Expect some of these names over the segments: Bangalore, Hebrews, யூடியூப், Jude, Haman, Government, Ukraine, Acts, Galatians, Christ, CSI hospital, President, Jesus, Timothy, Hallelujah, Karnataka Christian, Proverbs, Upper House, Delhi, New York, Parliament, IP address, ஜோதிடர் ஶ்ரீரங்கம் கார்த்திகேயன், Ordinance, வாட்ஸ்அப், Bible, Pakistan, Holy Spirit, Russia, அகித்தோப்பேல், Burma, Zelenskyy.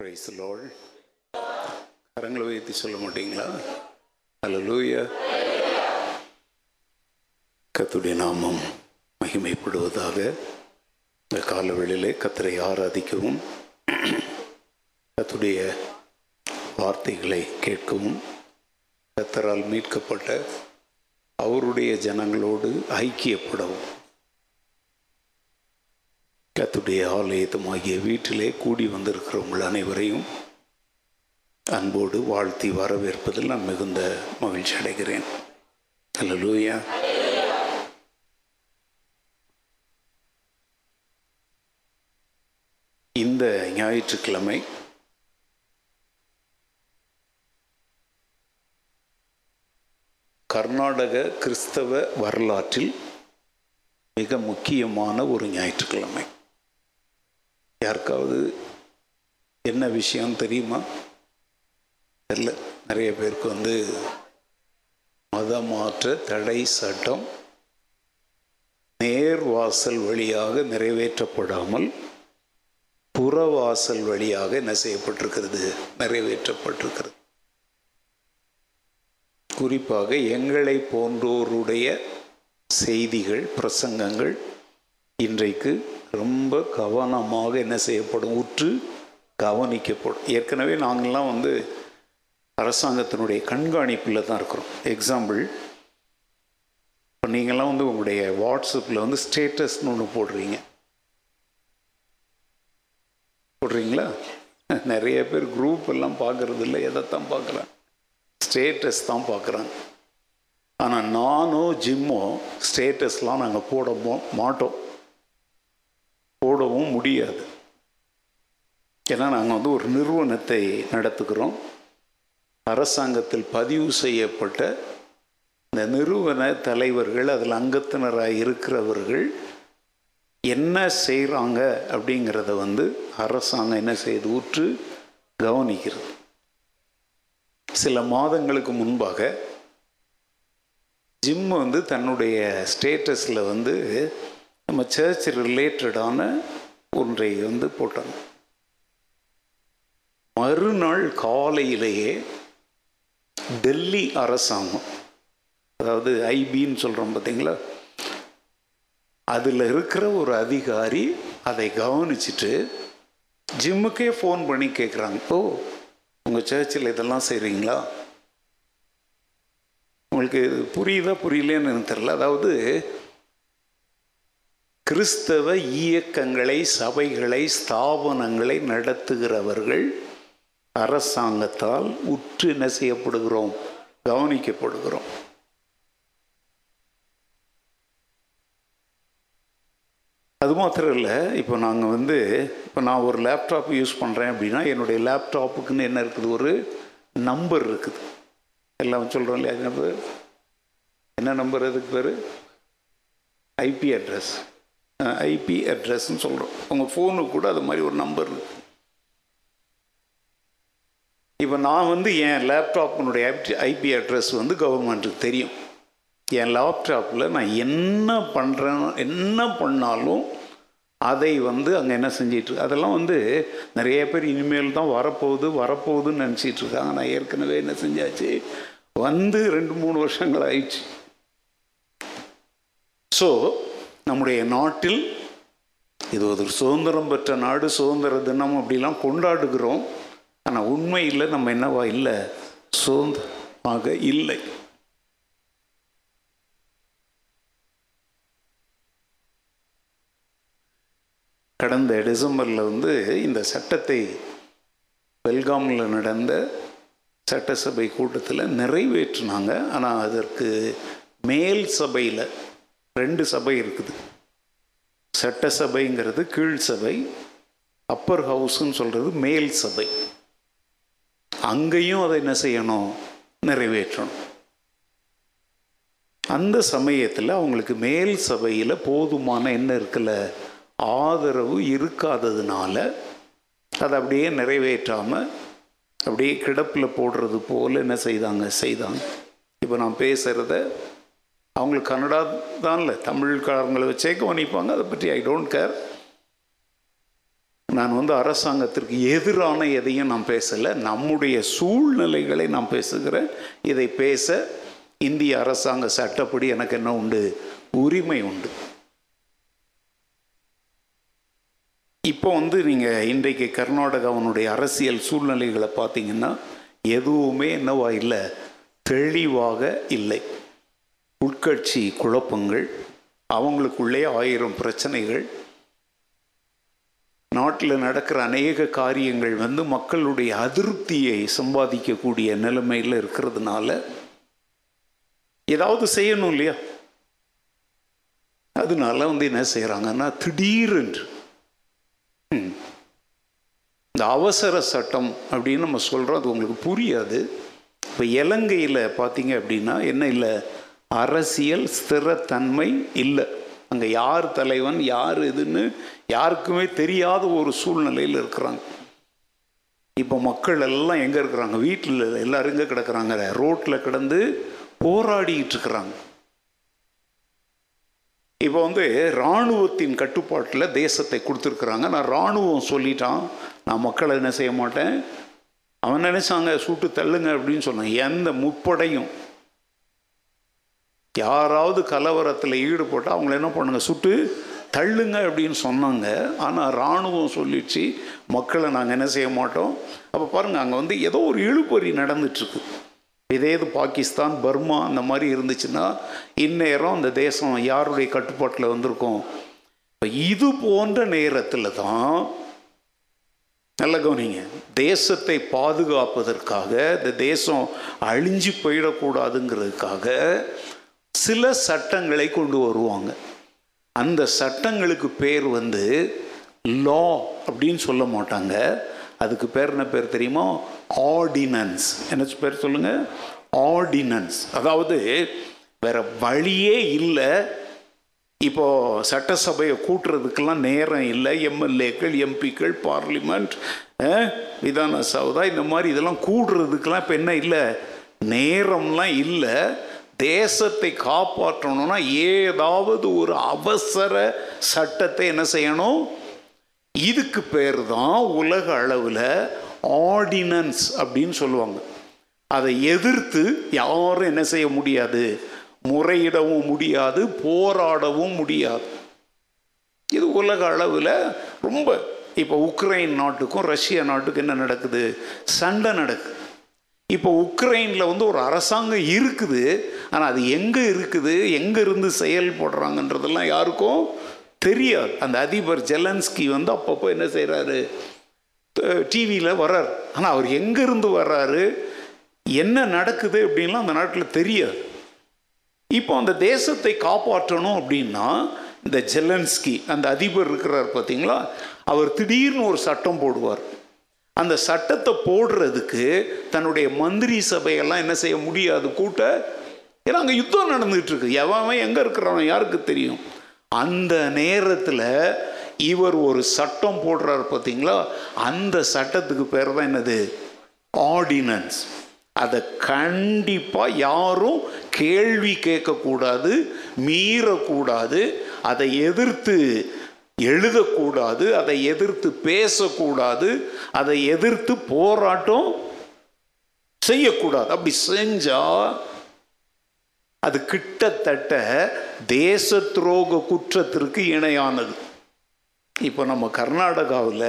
Praise the Lord. கரங்களை உயர்த்தி சொல்ல மாட்டீங்களா? ஹல்லேலூயா. கர்த்தருடைய நாமம் மகிமைப்படுவதாக. இந்த காலவெளியிலே கர்த்தரை ஆராதிக்கவும், கர்த்தருடைய வார்த்தைகளை கேட்கவும், கர்த்தரால் மீட்கப்பட்ட அவருடைய ஜனங்களோடு ஐக்கியப்படவும், கர்த்தருடைய ஆலயமாகிய வீட்டிலே கூடி வந்திருக்கிறவங்கள் அனைவரையும் அன்போடு வாழ்த்தி வரவேற்பதில் நான் மிகுந்த மகிழ்ச்சி அடைகிறேன். ஹல்லேலூயா. இந்த ஞாயிற்றுக்கிழமை கர்நாடக கிறிஸ்தவ வரலாற்றில் மிக முக்கியமான ஒரு ஞாயிற்றுக்கிழமை. யாருக்காவது என்ன விஷயம் தெரியுமா? தெரியல. நிறைய பேருக்கு மதமாற்ற தடை சட்டம் நேர்வாசல் வழியாக நிறைவேற்றப்படாமல் புறவாசல் வழியாக என்ன செய்யப்பட்டிருக்கிறது? நிறைவேற்றப்பட்டிருக்கிறது. குறிப்பாக எங்களை போன்றோருடைய செய்திகள், பிரசங்கங்கள் இன்றைக்கு ரொம்ப கவனமாக என்ன செய்யப்படும்? உற்று கவனிக்கப்படும். ஏற்கனவே நாங்கள்லாம் அரசாங்கத்தினுடைய கண்காணிப்பில் தான் இருக்கிறோம். எக்ஸாம்பிள், இப்போ நீங்கள்லாம் உங்களுடைய வாட்ஸ்அப்பில் ஸ்டேட்டஸ்னு ஒன்று போடுறீங்களா? நிறைய பேர் குரூப் எல்லாம் பார்க்குறது இல்லை. எதைத்தான் பார்க்குறாங்க? ஸ்டேட்டஸ் தான் பார்க்குறாங்க. ஆனால் நானோ ஜிம்மோ ஸ்டேட்டஸ்லாம் நாங்கள் போட மாட்டோம், போடவும் முடியாது. ஏன்னா நாங்கள் ஒரு நிறுவனத்தை நடத்துகிறோம். அரசாங்கத்தில் பதிவு செய்யப்பட்ட இந்த நிறுவன தலைவர்கள், அதில் அங்கத்தினராக இருக்கிறவர்கள் என்ன செய்கிறாங்க அப்படிங்கிறத அரசாங்கம் என்ன செய்து உற்று கவனிக்கிறது. சில மாதங்களுக்கு முன்பாக ஜிம் தன்னுடைய ஸ்டேட்டஸில் நம்ம சர்ச் ரிலேட்டடான ஒன்றை போட்டாங்க. மறுநாள் காலையிலேயே டெல்லி அரசாங்கம், அதாவது ஐபின்னு சொல்கிறோம் பார்த்தீங்களா, அதில் இருக்கிற ஒரு அதிகாரி அதை கவனிச்சுட்டு ஜிம்முக்கே ஃபோன் பண்ணி கேட்குறாங்க, ஓ உங்கள் சர்ச்சில் இதெல்லாம் செய்கிறீங்களா, உங்களுக்கு புரியுதா புரியலன்னு எனக்கு தெரியல. அதாவது கிறிஸ்தவ இயக்கங்களை, சபைகளை, ஸ்தாபனங்களை நடத்துகிறவர்கள் அரசாங்கத்தால் உற்று என்ன செய்யப்படுகிறோம்? கவனிக்கப்படுகிறோம். அது மாத்திரம் இல்லை, இப்போ நாங்கள் இப்போ நான் ஒரு லேப்டாப் யூஸ் பண்ணுறேன் அப்படின்னா என்னுடைய லேப்டாப்புக்குன்னு என்ன இருக்குது? ஒரு நம்பர் இருக்குது. எல்லாம் சொல்கிறோம் இல்லையா? அது என்ன பேர்? என்ன நம்பர்? அதுக்கு பேர் ஐபி அட்ரஸ். ஐபி அட்ரஸ்ன்னு சொல்கிறோம். உங்கள் ஃபோனுக்கு கூட அது மாதிரி ஒரு நம்பர் இருக்குது. இப்போ நான் என் லேப்டாப்பினுடைய ஐபி அட்ரஸ் கவர்மெண்ட்டுக்கு தெரியும். என் லேப்டாப்பில் நான் என்ன பண்ணுறேன், என்ன பண்ணாலும் அதை அங்கே என்ன செஞ்சிட்ருக்கு? அதெல்லாம் நிறைய பேர் இனிமேல் தான் வரப்போகுதுன்னு நினச்சிட்ருக்காங்க. நான் ஏற்கனவே என்ன செஞ்சாச்சு? 2-3 வருஷங்கள் ஆயிடுச்சு. ஸோ நம்முடைய நாட்டில் இது ஒரு சுதந்திரம் பெற்ற நாடு, சுதந்திர தினம் அப்படிலாம் கொண்டாடுகிறோம். ஆனால் உண்மையில் நம்ம என்னவா இல்லை? சுதந்திரமாக இல்லை. கடந்த டிசம்பரில் இந்த சட்டத்தை பெல்காமில் நடந்த சட்டசபை கூட்டத்தில் நிறைவேற்றினாங்க. ஆனால் அதற்கு மேல் சபையில் 2 சபை இருக்குது. சட்டசபைங்கிறது கீழ் சபை, அப்பர் ஹவுஸ்ன்னு சொல்கிறது மேல் சபை. அங்கேயும் அதை என்ன செய்யணும்? நிறைவேற்றணும். அந்த சமயத்தில் அவங்களுக்கு மேல் சபையில் போதுமான என்ன இருக்கல ஆதரவு இருக்காததுனால அதை அப்படியே நிறைவேற்றாமல் அப்படியே கிடப்பில் போடுறது போல் என்ன செய்தாங்க. இப்போ நான் பேசுகிறத அவங்களுக்கு கன்னடா தான் இல்லை, தமிழ்காரங்களை வச்சே கவனிப்பாங்க. அதை பற்றி ஐ டோன்ட் கேர். நான் அரசாங்கத்திற்கு எதிரான எதையும் நான் பேசலை, நம்முடைய சூழ்நிலைகளை நான் பேசுகிறேன். இதை பேச இந்திய அரசாங்க சட்டப்படி எனக்கு என்ன உண்டு? உரிமை உண்டு. இப்போ நீங்கள் இன்றைக்கு கர்நாடகாவுடைய அரசியல் சூழ்நிலைகளை பார்த்தீங்கன்னா எதுவுமே என்னவா இல்லை, தெளிவாக இல்லை. உட்கட்சி குழப்பங்கள், அவங்களுக்குள்ளே 1000 பிரச்சனைகள், நாட்டில் நடக்கிற அநேக காரியங்கள் மக்களுடைய அதிருப்தியை சம்பாதிக்கக்கூடிய நிலைமையில் இருக்கிறதுனால ஏதாவது செய்யணும் இல்லையா? அதனால என்ன செய்கிறாங்கன்னா திடீரென்று இந்த அவசர சட்டம் அப்படின்னு நம்ம சொல்கிறோம், அது உங்களுக்கு புரியாது. இப்போ இலங்கையில் பார்த்தீங்க அப்படின்னா என்ன இல்லை, அரசியல் ஸ்திரத்தன்மை இல்லை. அங்கே யார் தலைவன் யார் இதுன்னு யாருக்குமே தெரியாத ஒரு சூழ்நிலையில் இருக்கிறாங்க. இப்போ மக்கள் எல்லாம் எங்கே இருக்கிறாங்க? வீட்டில் எல்லாரும் எங்கே கிடக்கிறாங்க? ரோட்டில் கிடந்து போராடிட்டு இருக்கிறாங்க. இப்போ இராணுவத்தின் கட்டுப்பாட்டில் தேசத்தை கொடுத்துருக்குறாங்க. நான் இராணுவம் சொல்லிட்டான், நான் மக்களை என்ன செய்ய மாட்டேன், அவன் நினைச்சாங்க சுட்டு தள்ளுங்க அப்படின்னு சொன்னான். எந்த முப்படையும் யாராவது கலவரத்தில் ஈடுபட்டால் அவங்கள என்ன பண்ணுங்க, சுட்டு தள்ளுங்க அப்படின்னு சொன்னாங்க. ஆனால் இராணுவம் சொல்லிச்சு மக்களை நாங்கள் என்ன செய்ய மாட்டோம். அப்போ பாருங்கள், அங்கே ஏதோ ஒரு இழுபறி நடந்துட்டுருக்கு. இதே இது பாகிஸ்தான், பர்மா அந்த மாதிரி இருந்துச்சுன்னா இந்நேரம் அந்த தேசம் யாருடைய கட்டுப்பாட்டில் வந்திருக்கும். இப்போ இது போன்ற நேரத்தில் தான் நல்ல கவனிங்க, தேசத்தை பாதுகாப்பதற்காக, இந்த தேசம் அழிஞ்சு போயிடக்கூடாதுங்கிறதுக்காக சில சட்டங்களை கொண்டு வருவாங்க. அந்த சட்டங்களுக்கு பேர் லா அப்படின்னு சொல்ல மாட்டாங்க, அதுக்கு பேர் என்ன பேர் தெரியுமா? ஆர்டினன்ஸ். என்ன பேர் சொல்லுங்க? ஆர்டினன்ஸ். அதாவது வேற வழியே இல்லை. இப்போ சட்டசபையை கூட்டுறதுக்கெல்லாம் நேரம் இல்லை. எம்எல்ஏக்கள், எம்பிக்கள், பார்லிமெண்ட், விதான சௌதா இந்த மாதிரி இதெல்லாம் கூடுறதுக்கெல்லாம் இப்போ என்ன இல்லை, நேரம்லாம் இல்லை. தேசத்தை காப்பாற்றணும்னா ஏதாவது ஒரு அவசர சட்டத்தை என்ன செய்யணும்? இதுக்கு பேர் தான் உலக அளவில் ஆர்டினன்ஸ் அப்படின்னு சொல்லுவாங்க. அதை எதிர்த்து யாரும் என்ன செய்ய முடியாது, முறையிடவும் முடியாது, போராடவும் முடியாது. இது உலக அளவில் ரொம்ப. இப்போ உக்ரைன் நாட்டுக்கும் ரஷ்யா நாட்டுக்கும் என்ன நடக்குது? சண்டை நடக்குது. இப்போ உக்ரைனில் ஒரு அரசாங்கம் இருக்குது, ஆனால் அது எங்கே இருக்குது, எங்கே இருந்து செயல்படுறாங்கன்றதெல்லாம் யாருக்கும் தெரியாது. அந்த அதிபர் ஜெலன்ஸ்கி அப்பப்போ என்ன செய்கிறாரு, டிவியில் வர்றார். ஆனால் அவர் எங்கேருந்து வர்றாரு, என்ன நடக்குது அப்படின்லாம் அந்த நாட்டில் தெரியாது. இப்போ அந்த தேசத்தை காப்பாற்றணும் அப்படின்னா இந்த ஜெலன்ஸ்கி அந்த அதிபர் இருக்கிறார் பார்த்தீங்களா, அவர் திடீர்னு ஒரு சட்டம் போடுவார். அந்த சட்டத்தை போடுறதுக்கு தன்னுடைய மந்திரி சபையெல்லாம் என்ன செய்ய முடியாது கூட்ட, ஏன்னா அங்கே யுத்தம் நடந்துகிட்டு இருக்கு. எவன் எங்கே இருக்கிறானோ யாருக்கு தெரியும். அந்த நேரத்தில் இவர் ஒரு சட்டம் போடுறார் பார்த்தீங்களா, அந்த சட்டத்துக்கு பேர் தான் என்னது? ஆர்டினன்ஸ். அதை கண்டிப்பாக யாரும் கேள்வி கேட்கக்கூடாது, மீறக்கூடாது, அதை எதிர்த்து எழுதக்கூடாது, அதை எதிர்த்து பேசக்கூடாது, அதை எதிர்த்து போராட்டம் செய்யக்கூடாது. அப்படி செஞ்சால் அது கிட்டத்தட்ட தேச துரோக குற்றத்திற்கு இணையானது. இப்போ நம்ம கர்நாடகாவில்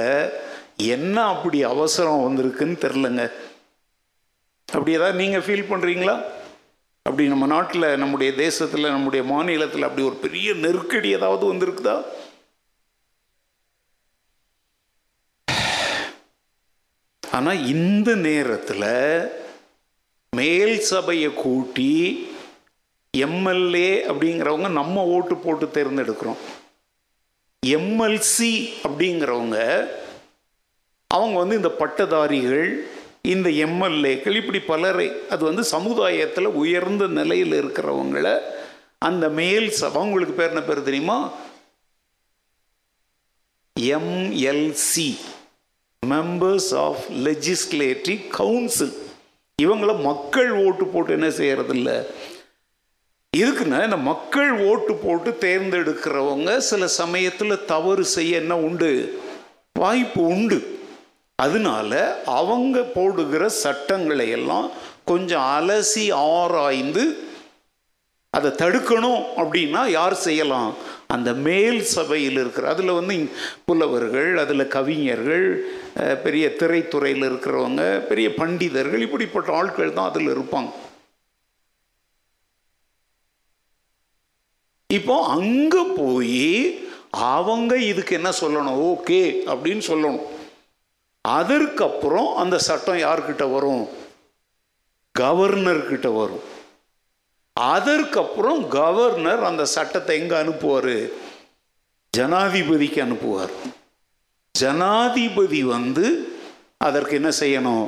என்ன அப்படி அவசரம் வந்திருக்குன்னு தெரிலங்க. அப்படி ஏதாவது நீங்கள் ஃபீல் பண்ணுறீங்களா? அப்படி நம்ம நாட்டில், நம்முடைய தேசத்தில், நம்முடைய மாநிலத்தில் அப்படி ஒரு பெரிய நெருக்கடி ஏதாவது வந்திருக்குதா? ஆனால் இந்த நேரத்தில் மேல் சபையை கூட்டி எம்எல்ஏ அப்படிங்கிறவங்க நம்ம ஓட்டு போட்டு தேர்ந்தெடுக்கிறோம். எம்எல்சி அப்படிங்கிறவங்க அவங்க இந்த பட்டதாரிகள், இந்த எம்எல்ஏக்கள், இப்படி பலரை, அது சமுதாயத்தில் உயர்ந்த நிலையில் இருக்கிறவங்கள அந்த மேல் சபை, அவங்களுக்கு பேர் என்ன பேர் தெரியுமா? MLC, members of legislative council. இவங்கள மக்கள் ஓட்டு போட்டு என்ன செய்யறதில்லை. இதுக்குன்னா இந்த மக்கள் ஓட்டு போட்டு தேர்ந்தெடுக்கிறவங்க சில சமயத்தில் தவறு செய்ய என்ன உண்டு, வாய்ப்பு உண்டு. அதனால அவங்க போடுகிற சட்டங்களை எல்லாம் கொஞ்சம் அலசி ஆராய்ந்து அதை தடுக்கணும் அப்படின்னா யார் செய்யலாம்? அந்த மேல் சபையில் இருக்கிற, அதில் வந்து புலவர்கள், அதில் கவிஞர்கள், பெரிய திரைத்துறையில் இருக்கிறவங்க, பெரிய பண்டிதர்கள், இப்படிப்பட்ட ஆட்கள் தான் அதில் இருப்பாங்க. இப்போ அங்கே போய் அவங்க இதுக்கு என்ன சொல்லணும், ஓகே அப்படின்னு சொல்லணும். அதற்கப்புறம் அந்த சட்டம் யார்கிட்ட வரும்? கவர்னர்கிட்ட வரும். அதற்கப்புறம் கவர்னர் அந்த சட்டத்தை எங்கே அனுப்புவார்? ஜனாதிபதிக்கு அனுப்புவார். ஜனாதிபதி வந்து அதற்கு என்ன செய்யணும்?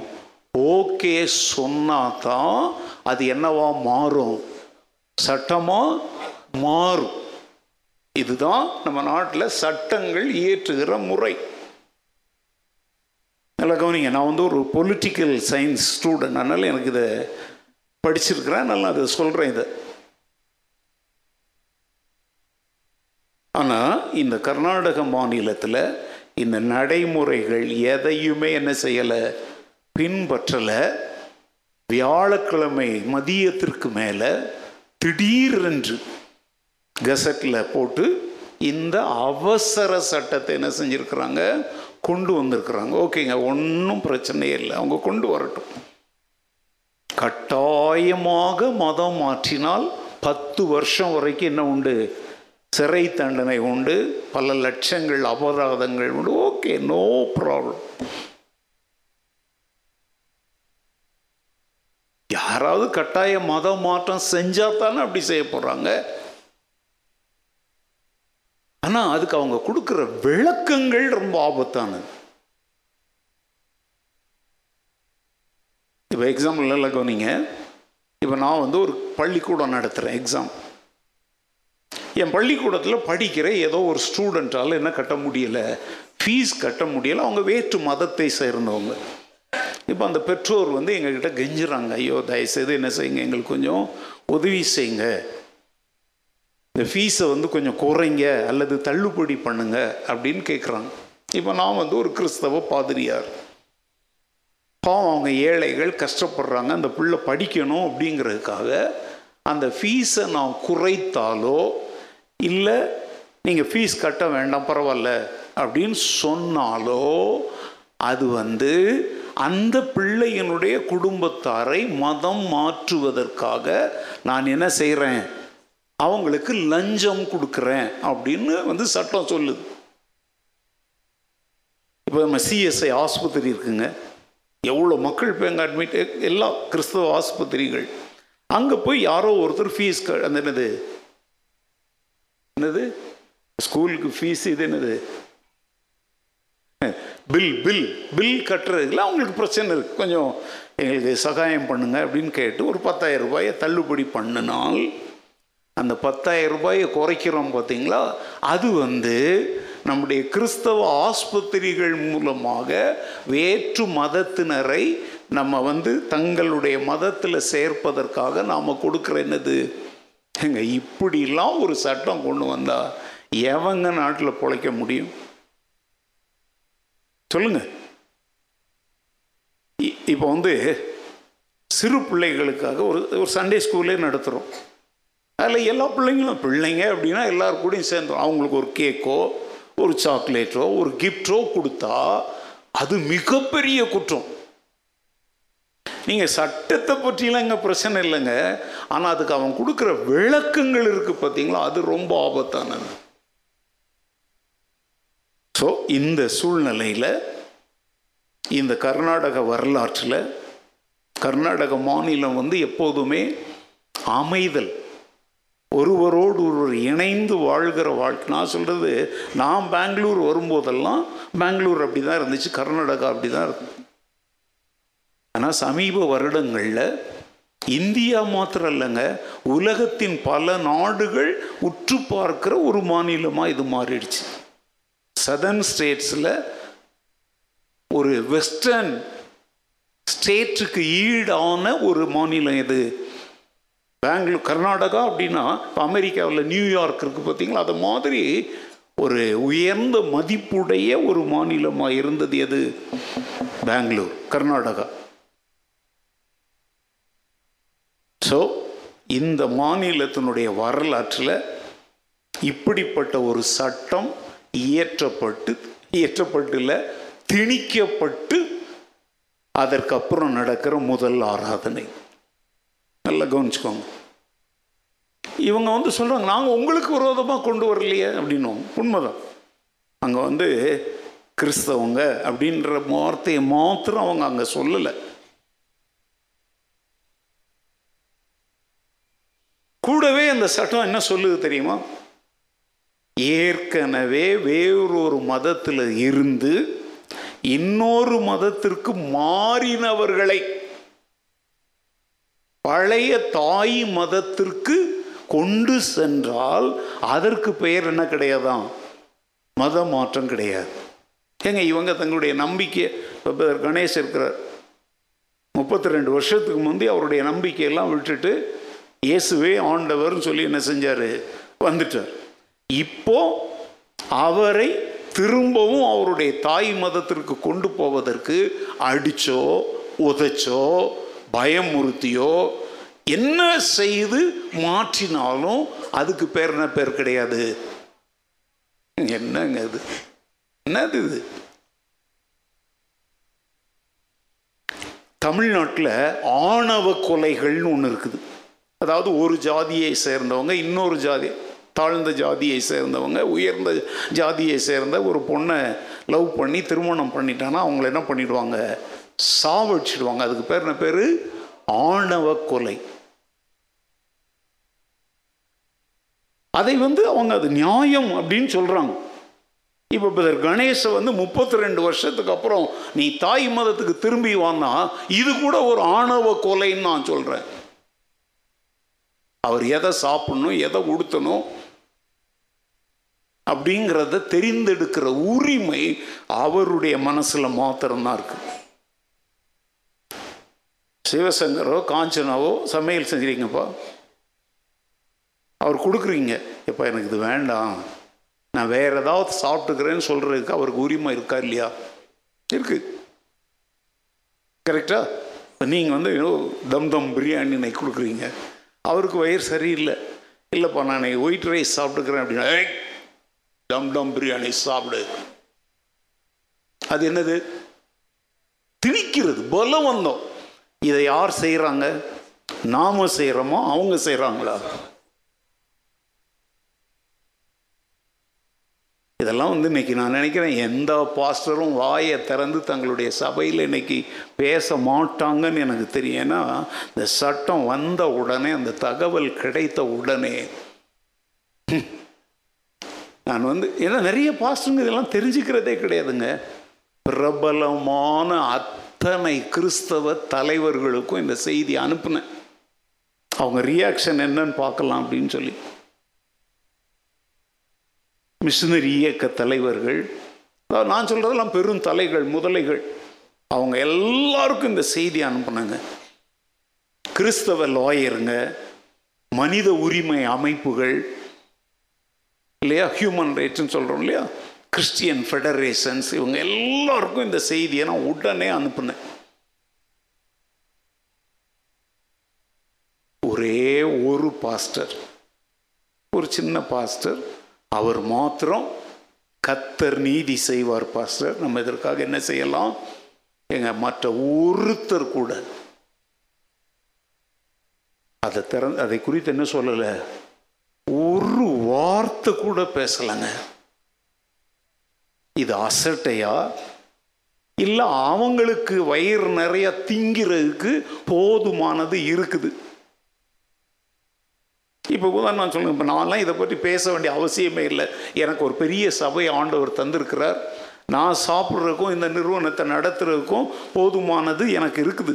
ஓகே சொன்னாதான் அது என்னவா மாறும்? சட்டமாக மாறும். இதுதான் நம்ம நாட்டில் சட்டங்கள் இயற்றுகிற முறை. நல்லா கவனிங்க, நான் வந்து ஒரு பொலிட்டிக்கல் சயின்ஸ் ஸ்டூடெண்ட், அதனால் எனக்கு இதை படிச்சிருக்கிறேன், நல்லா அதை சொல்கிறேன் இதை. ஆனால் இந்த கர்நாடக மாநிலத்தில் இந்த நடைமுறைகள் எதையுமே என்ன செய்யலை, பின்பற்றலை. வியாழக்கிழமை மதியத்திற்கு மேலே திடீரென்று கசட்டில் போட்டு இந்த அவசர சட்டத்தை என்ன செஞ்சுருக்கிறாங்க, கொண்டு வந்திருக்கிறாங்க. ஓகேங்க, ஒன்றும் பிரச்சனையே இல்லை, அவங்க கொண்டு வரட்டும். கட்டாயமாக மதம் மாற்றினால் 10 வருஷம் வரைக்கும் என்ன உண்டு? சிறை தண்டனை உண்டு, பல லட்சங்கள் அபராதங்கள் உண்டு. Okay, no problem. யாராவது கட்டாய மதம் மாற்றம் செஞ்சாத்தானே அப்படி செய்ய போகிறாங்க. ஆனால் அதுக்கு அவங்க கொடுக்குற விளக்கங்கள் ரொம்ப ஆபத்தானது. இப்போ எக்ஸாம்பிள் நல்லா கவனிங்க. இப்போ நான் வந்து ஒரு பள்ளிக்கூடம் நடத்துகிறேன், எக்ஸாம். என் பள்ளிக்கூடத்தில் படிக்கிற ஏதோ ஒரு ஸ்டூடெண்ட்டால் என்ன கட்ட முடியலை, ஃபீஸ் கட்ட முடியலை. அவங்க வேற்று மதத்தை சேர்ந்தவங்க. இப்போ அந்த பெற்றோர் வந்து எங்ககிட்ட கெஞ்சுறாங்க, ஐயோ தயவுசெய்து என்ன செய்யுங்க, எங்களுக்கு கொஞ்சம் உதவி செய்யுங்க, இந்த ஃபீஸை வந்து கொஞ்சம் குறைங்க அல்லது தள்ளுபடி பண்ணுங்க அப்படின்னு கேட்குறாங்க. இப்போ நான் வந்து ஒரு கிறிஸ்தவ பாதிரியார். பாவம், அவங்க ஏழைகள், கஷ்டப்படுறாங்க. அந்த பிள்ளை படிக்கணும் அப்படிங்கிறதுக்காக அந்த ஃபீஸை நான் குறைத்தாலோ இல்லை நீங்கள் ஃபீஸ் கட்ட வேண்டாம் பரவாயில்ல அப்படின்னு சொன்னாலோ அது வந்து அந்த பிள்ளையினுடைய குடும்பத்தாரை மதம் மாற்றுவதற்காக நான் என்ன செய்கிறேன், அவங்களுக்கு லஞ்சம் கொடுக்குறேன் அப்படின்னு வந்து சட்டம் சொல்லுது. இப்போ நம்ம சிஎஸ்ஐ ஆஸ்பத்திரி இருக்குங்க, எவ்வளோ மக்கள் இப்போ எங்கே அட்மிட், எல்லா கிறிஸ்தவ ஆஸ்பத்திரிகள். அங்கே போய் யாரோ ஒருத்தர் ஃபீஸ் அந்த என்னது என்னது ஸ்கூலுக்கு ஃபீஸ், இது என்னது பில் பில் பில் கட்டுறதுல அவங்களுக்கு பிரச்சனை இருக்குது, கொஞ்சம் எங்களுக்கு சகாயம் பண்ணுங்க அப்படின்னு கேட்டு ஒரு 10,000 ரூபாயை தள்ளுபடி பண்ணினால் அந்த 10,000 ரூபாயை குறைக்கிறோம் பார்த்தீங்களா, அது வந்து நம்முடைய கிறிஸ்தவ ஆஸ்பத்திரிகள் மூலமாக வேற்று மதத்தினரை நம்ம வந்து தங்களுடைய மதத்தில் சேர்ப்பதற்காக நாம் கொடுக்குற என்னது. எங்க இப்படிலாம் ஒரு சட்டம் கொண்டு வந்தால் எவங்க நாட்டில் பொழைக்க முடியும் சொல்லுங்க. இப்போ வந்து சிறு பிள்ளைகளுக்காக ஒரு சண்டே ஸ்கூலே நடத்துகிறோம். அதில் எல்லா பிள்ளைங்களும் பிள்ளைங்க அப்படின்னா எல்லாரு கூடயும் சேர்ந்தோம். அவங்களுக்கு ஒரு கேக்கோ ஒரு சாக்லேட்டோ ஒரு கிஃப்டோ கொடுத்தா அது மிகப்பெரிய குற்றம். நீங்கள் சட்டத்தை பற்றிலாம் இங்கே பிரச்சனை இல்லைங்க, ஆனால் அதுக்கு அவன் கொடுக்குற விளக்கங்கள் இருக்குது பார்த்தீங்களா, அது ரொம்ப ஆபத்தானது. ஸோ இந்த சூழ்நிலையில் இந்த கர்நாடக வரலாற்றில் கர்நாடக மாநிலம் வந்து எப்போதுமே அமைதல், ஒருவரோடு ஒருவர் இணைந்து வாழ்கிற வாழ்க்கை. நான் சொல்கிறது, நான் பெங்களூர் வரும்போதெல்லாம் பெங்களூர் அப்படி தான் இருந்துச்சு, கர்நாடகா அப்படி தான் இருந்துச்சு. ஆனால் சமீப வருடங்களில் இந்தியா மாத்திரம் இல்லைங்க, உலகத்தின் பல நாடுகள் உற்று பார்க்கிற ஒரு மாநிலமாக இது மாறிடுச்சு. சதர்ன் ஸ்டேட்ஸில் ஒரு வெஸ்டர்ன் ஸ்டேட்டுக்கு ஈடான ஒரு மாநிலம் இது பெங்களூர். கர்நாடகா அப்படின்னா இப்போ அமெரிக்காவில் நியூயார்க் இருக்குது பார்த்தீங்களா, அது மாதிரி ஒரு உயர்ந்த மதிப்புடைய ஒரு மாநிலமாக இருந்தது எது? பெங்களூர், கர்நாடகா. ஸோ இந்த மாநிலத்தினுடைய வரலாற்றில் இப்படிப்பட்ட ஒரு சட்டம் இயற்றப்பட்டுல திணிக்கப்பட்டு அதற்கப்புறம் நடக்கிற முதல் ஆராதனை. நல்லா கவனிச்சுக்கோங்க. இவங்க வந்து சொல்கிறாங்க, நாங்கள் உங்களுக்கு விரோதமாக கொண்டு வரலையே அப்படின்னு. உண்மைதான், அங்கே வந்து கிறிஸ்தவங்க அப்படின்ற வார்த்தையை மாத்திரம் அவங்க அங்கே சொல்லலை. கூடவே அந்த சட்டம் என்ன சொல்லுது தெரியுமா? ஏற்கனவே வேறொரு மதத்தில் இருந்து இன்னொரு மதத்திற்கு மாறினவர்களை பழைய தாய் மதத்திற்கு கொண்டு சென்றால் அதற்கு பெயர் என்ன கிடையாதான்? மத மாற்றம் கிடையாது. ஏங்க, இவங்க தங்களுடைய நம்பிக்கை, இப்போ கணேஷ் இருக்கிறார், 32 வருஷத்துக்கு முந்தைய அவருடைய நம்பிக்கையெல்லாம் விட்டுட்டு இயேசுவே ஆண்டவர்னு சொல்லி என்ன செஞ்சார்? வந்துட்டார். இப்போ அவரை திரும்பவும் அவருடைய தாய் மதத்திற்கு கொண்டு போவதற்கு அடிச்சோ உதைச்சோ பயமுறுத்தியோ என்ன செய்து மாற்றினாலும் அதுக்கு பேர் என்ன? பேர் கிடையாது. என்னங்க அது? என்னது இது? தமிழ்நாட்டில் ஆணவ கொலைகள்னு ஒன்று இருக்குது. அதாவது ஒரு ஜாதியை சேர்ந்தவங்க இன்னொரு ஜாதி, தாழ்ந்த ஜாதியை சேர்ந்தவங்க உயர்ந்த ஜாதியை சேர்ந்த ஒரு பொண்ணை லவ் பண்ணி திருமணம் பண்ணிட்டான்னா அவங்கள என்ன பண்ணிடுவாங்க? சாவடிச்சிடுவாங்க. அதுக்கு பேர் என்ன? பேர் ஆணவ கொலை. அதை வந்து அவங்க அது நியாயம் அப்படின்னு சொல்கிறாங்க. இப்போ பிரதர் கணேசை வந்து 32 வருஷத்துக்கு அப்புறம் நீ தாய் மதத்துக்கு திரும்பி வானா, இது கூட ஒரு ஆணவ கொலைன்னு நான் சொல்கிறேன். அவர் எதை சாப்பிடணும், எதை உடுத்தணும் அப்படிங்கிறத தெரிந்தெடுக்கிற உரிமை அவருடைய மனசில் மாத்திரம்தான் இருக்குது. சிவசங்கரோ காஞ்சனாவோ சமையல் செஞ்சுறீங்கப்பா, அவர் கொடுக்குறீங்க, எப்போ எனக்கு இது வேண்டாம் நான் வேறு ஏதாவது சாப்பிட்டுக்கிறேன்னு சொல்கிறதுக்கு அவருக்கு உரிமை இருக்கா இல்லையா? இருக்குது, கரெக்டா? இப்போ நீங்கள் வந்து தம் பிரியாணி இன்னைக்கு கொடுக்குறீங்க, அவருக்கு வயிறு சரியில்லை, இல்லைப்பா நான் ஒயிட் ரைஸ் சாப்பிட்டுக்கிறேன் அப்படின்னா, டம் பிரியாணி சாப்பிடு. அது என்னது? திணிக்கிறது, பலவந்தம். இதை யார் செய்கிறாங்க? நாம செய்கிறோமா அவங்க செய்கிறாங்களா? இதெல்லாம் வந்து இன்னைக்கு நான் நினைக்கிறேன் எந்த பாஸ்டரும் வாயை திறந்து தங்களுடைய சபையில் இன்னைக்கு பேச மாட்டாங்கன்னு எனக்கு தெரியும். ஏன்னா இந்த சட்டம் வந்த உடனே, அந்த தகவல் கிடைத்த உடனே நான் வந்து, ஏன்னா நிறைய பாஸ்டருங்க இதெல்லாம் தெரிஞ்சுக்கிறதே கிடையாதுங்க. பிரபலமான அத்தனை கிறிஸ்தவ தலைவர்களுக்கும் இந்த செய்தி அனுப்புனேன். அவங்க ரியாக்ஷன் என்னன்னு பார்க்கலாம் அப்படின்னு சொல்லி. மிஷினரி இயக்க தலைவர்கள், நான் சொல்கிறதெல்லாம் பெரும் தலைகள், முதலைகள், அவங்க எல்லாருக்கும் இந்த செய்தி அனுப்புனாங்க. கிறிஸ்தவ லாயருங்க, மனித உரிமை அமைப்புகள் இல்லையா, ஹியூமன் ரைட்ஸ்ன்னு சொல்கிறோம் இல்லையா, கிறிஸ்டியன் ஃபெடரேஷன்ஸ், இவங்க எல்லாருக்கும் இந்த செய்தியை நான் உடனே அனுப்புனேன். ஒரே ஒரு பாஸ்டர், ஒரு சின்ன பாஸ்டர், அவர் மாத்திரம் கத்தர் நீதி செய்வார் பாஸ்டர், நம்ம இதற்காக என்ன செய்யலாம் எங்க, மற்ற ஒருத்தர் கூட அதை குறித்து என்ன சொல்லலை, ஒரு வார்த்தை கூட பேசலைங்க. இது அசட்டையா இல்லை அவங்களுக்கு வயிறு நிறைய திங்கிறதுக்கு போதுமானது இருக்குது? இப்போ உதாரணம் நான் சொல்லுங்கள், இப்போ நான்லாம் இதை பற்றி பேச வேண்டிய அவசியமே இல்லை. எனக்கு ஒரு பெரிய சபை ஆண்டவர் தந்திருக்கிறார், நான் சாப்பிட்றதுக்கும் இந்த நிறுவனத்தை நடத்துறதுக்கும் போதுமானது எனக்கு இருக்குது.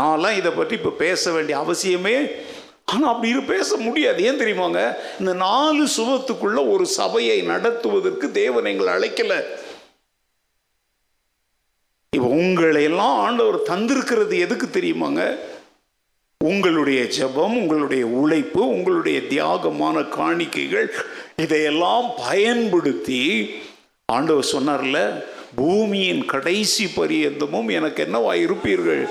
நான்லாம் இதை பற்றி இப்போ பேச வேண்டிய அவசியமே, ஆனால் அப்படி பேச முடியாது. ஏன் தெரியுமாங்க? இந்த 4 சுவத்துக்குள்ளே ஒரு சபையை நடத்துவதற்கு தேவன் எங்களை அழைக்கலை. இப்போ உங்களையெல்லாம் ஆண்டவர் தந்திருக்கிறது எதுக்கு தெரியுமாங்க? உங்களுடைய ஜபம், உங்களுடைய உழைப்பு, உங்களுடைய தியாகமான காணிக்கைகள், இதையெல்லாம் பயன்படுத்தி ஆண்டவர் சொன்னார்ல, பூமியின் கடைசி பரியந்தமும் எனக்கு என்னவாயிருப்பீர்கள்,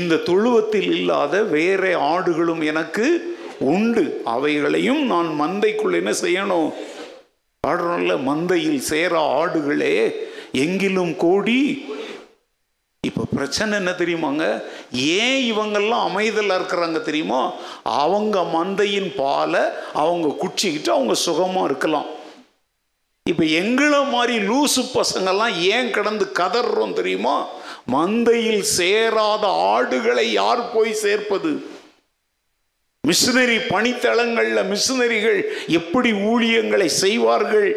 இந்த தொழுவத்தில் இல்லாத வேற ஆடுகளும் எனக்கு உண்டு, அவைகளையும் நான் மந்தைக்குள்ள என்ன செய்யணும் பாடுறோம்ல, மந்தையில் சேர ஆடுகளே எங்கிலும் கோடி. இப்போ பிரச்சனை என்ன தெரியுமாங்க, ஏன் இவங்கெல்லாம் அமைதலாக இருக்கிறாங்க தெரியுமோ, அவங்க மந்தையின் பாலை அவங்க குடிச்சிக்கிட்டு அவங்க சுகமாக இருக்கலாம். இப்போ எங்களை மாதிரி லூசு பசங்கள்லாம் ஏன் கிடந்து கதறோம் தெரியுமோ, மந்தையில் சேராத ஆடுகளை யார் போய் சேர்ப்பது? மிஷினரி பணித்தளங்களில் மிஷினரிகள் எப்படி ஊழியங்களை செய்வார்கள்?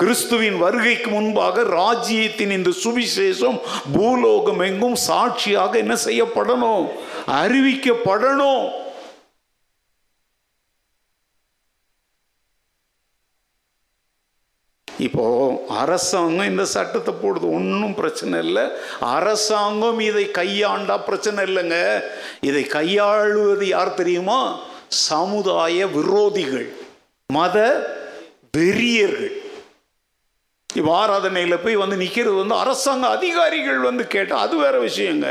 கிறிஸ்துவின் வருகைக்கு முன்பாக ராஜ்யத்தின் இந்த சுவிசேஷம் பூலோகம் எங்கும் சாட்சியாக என்ன செய்யப்படணும், அறிவிக்கப்படணும். இப்போ அரசாங்கம் இந்த சட்டத்தை போடுது, ஒன்றும் பிரச்சனை இல்லை, அரசாங்கம் இதை கையாண்டா பிரச்சனை இல்லைங்க. இதை கையாளுவது யார் தெரியுமா, சமுதாய விரோதிகள், மத வெறியர்கள். இப்போ ஆராதனையில் போய் வந்து நிற்கிறது வந்து அரசாங்க அதிகாரிகள் வந்து கேட்டால் அது வேற விஷயங்க.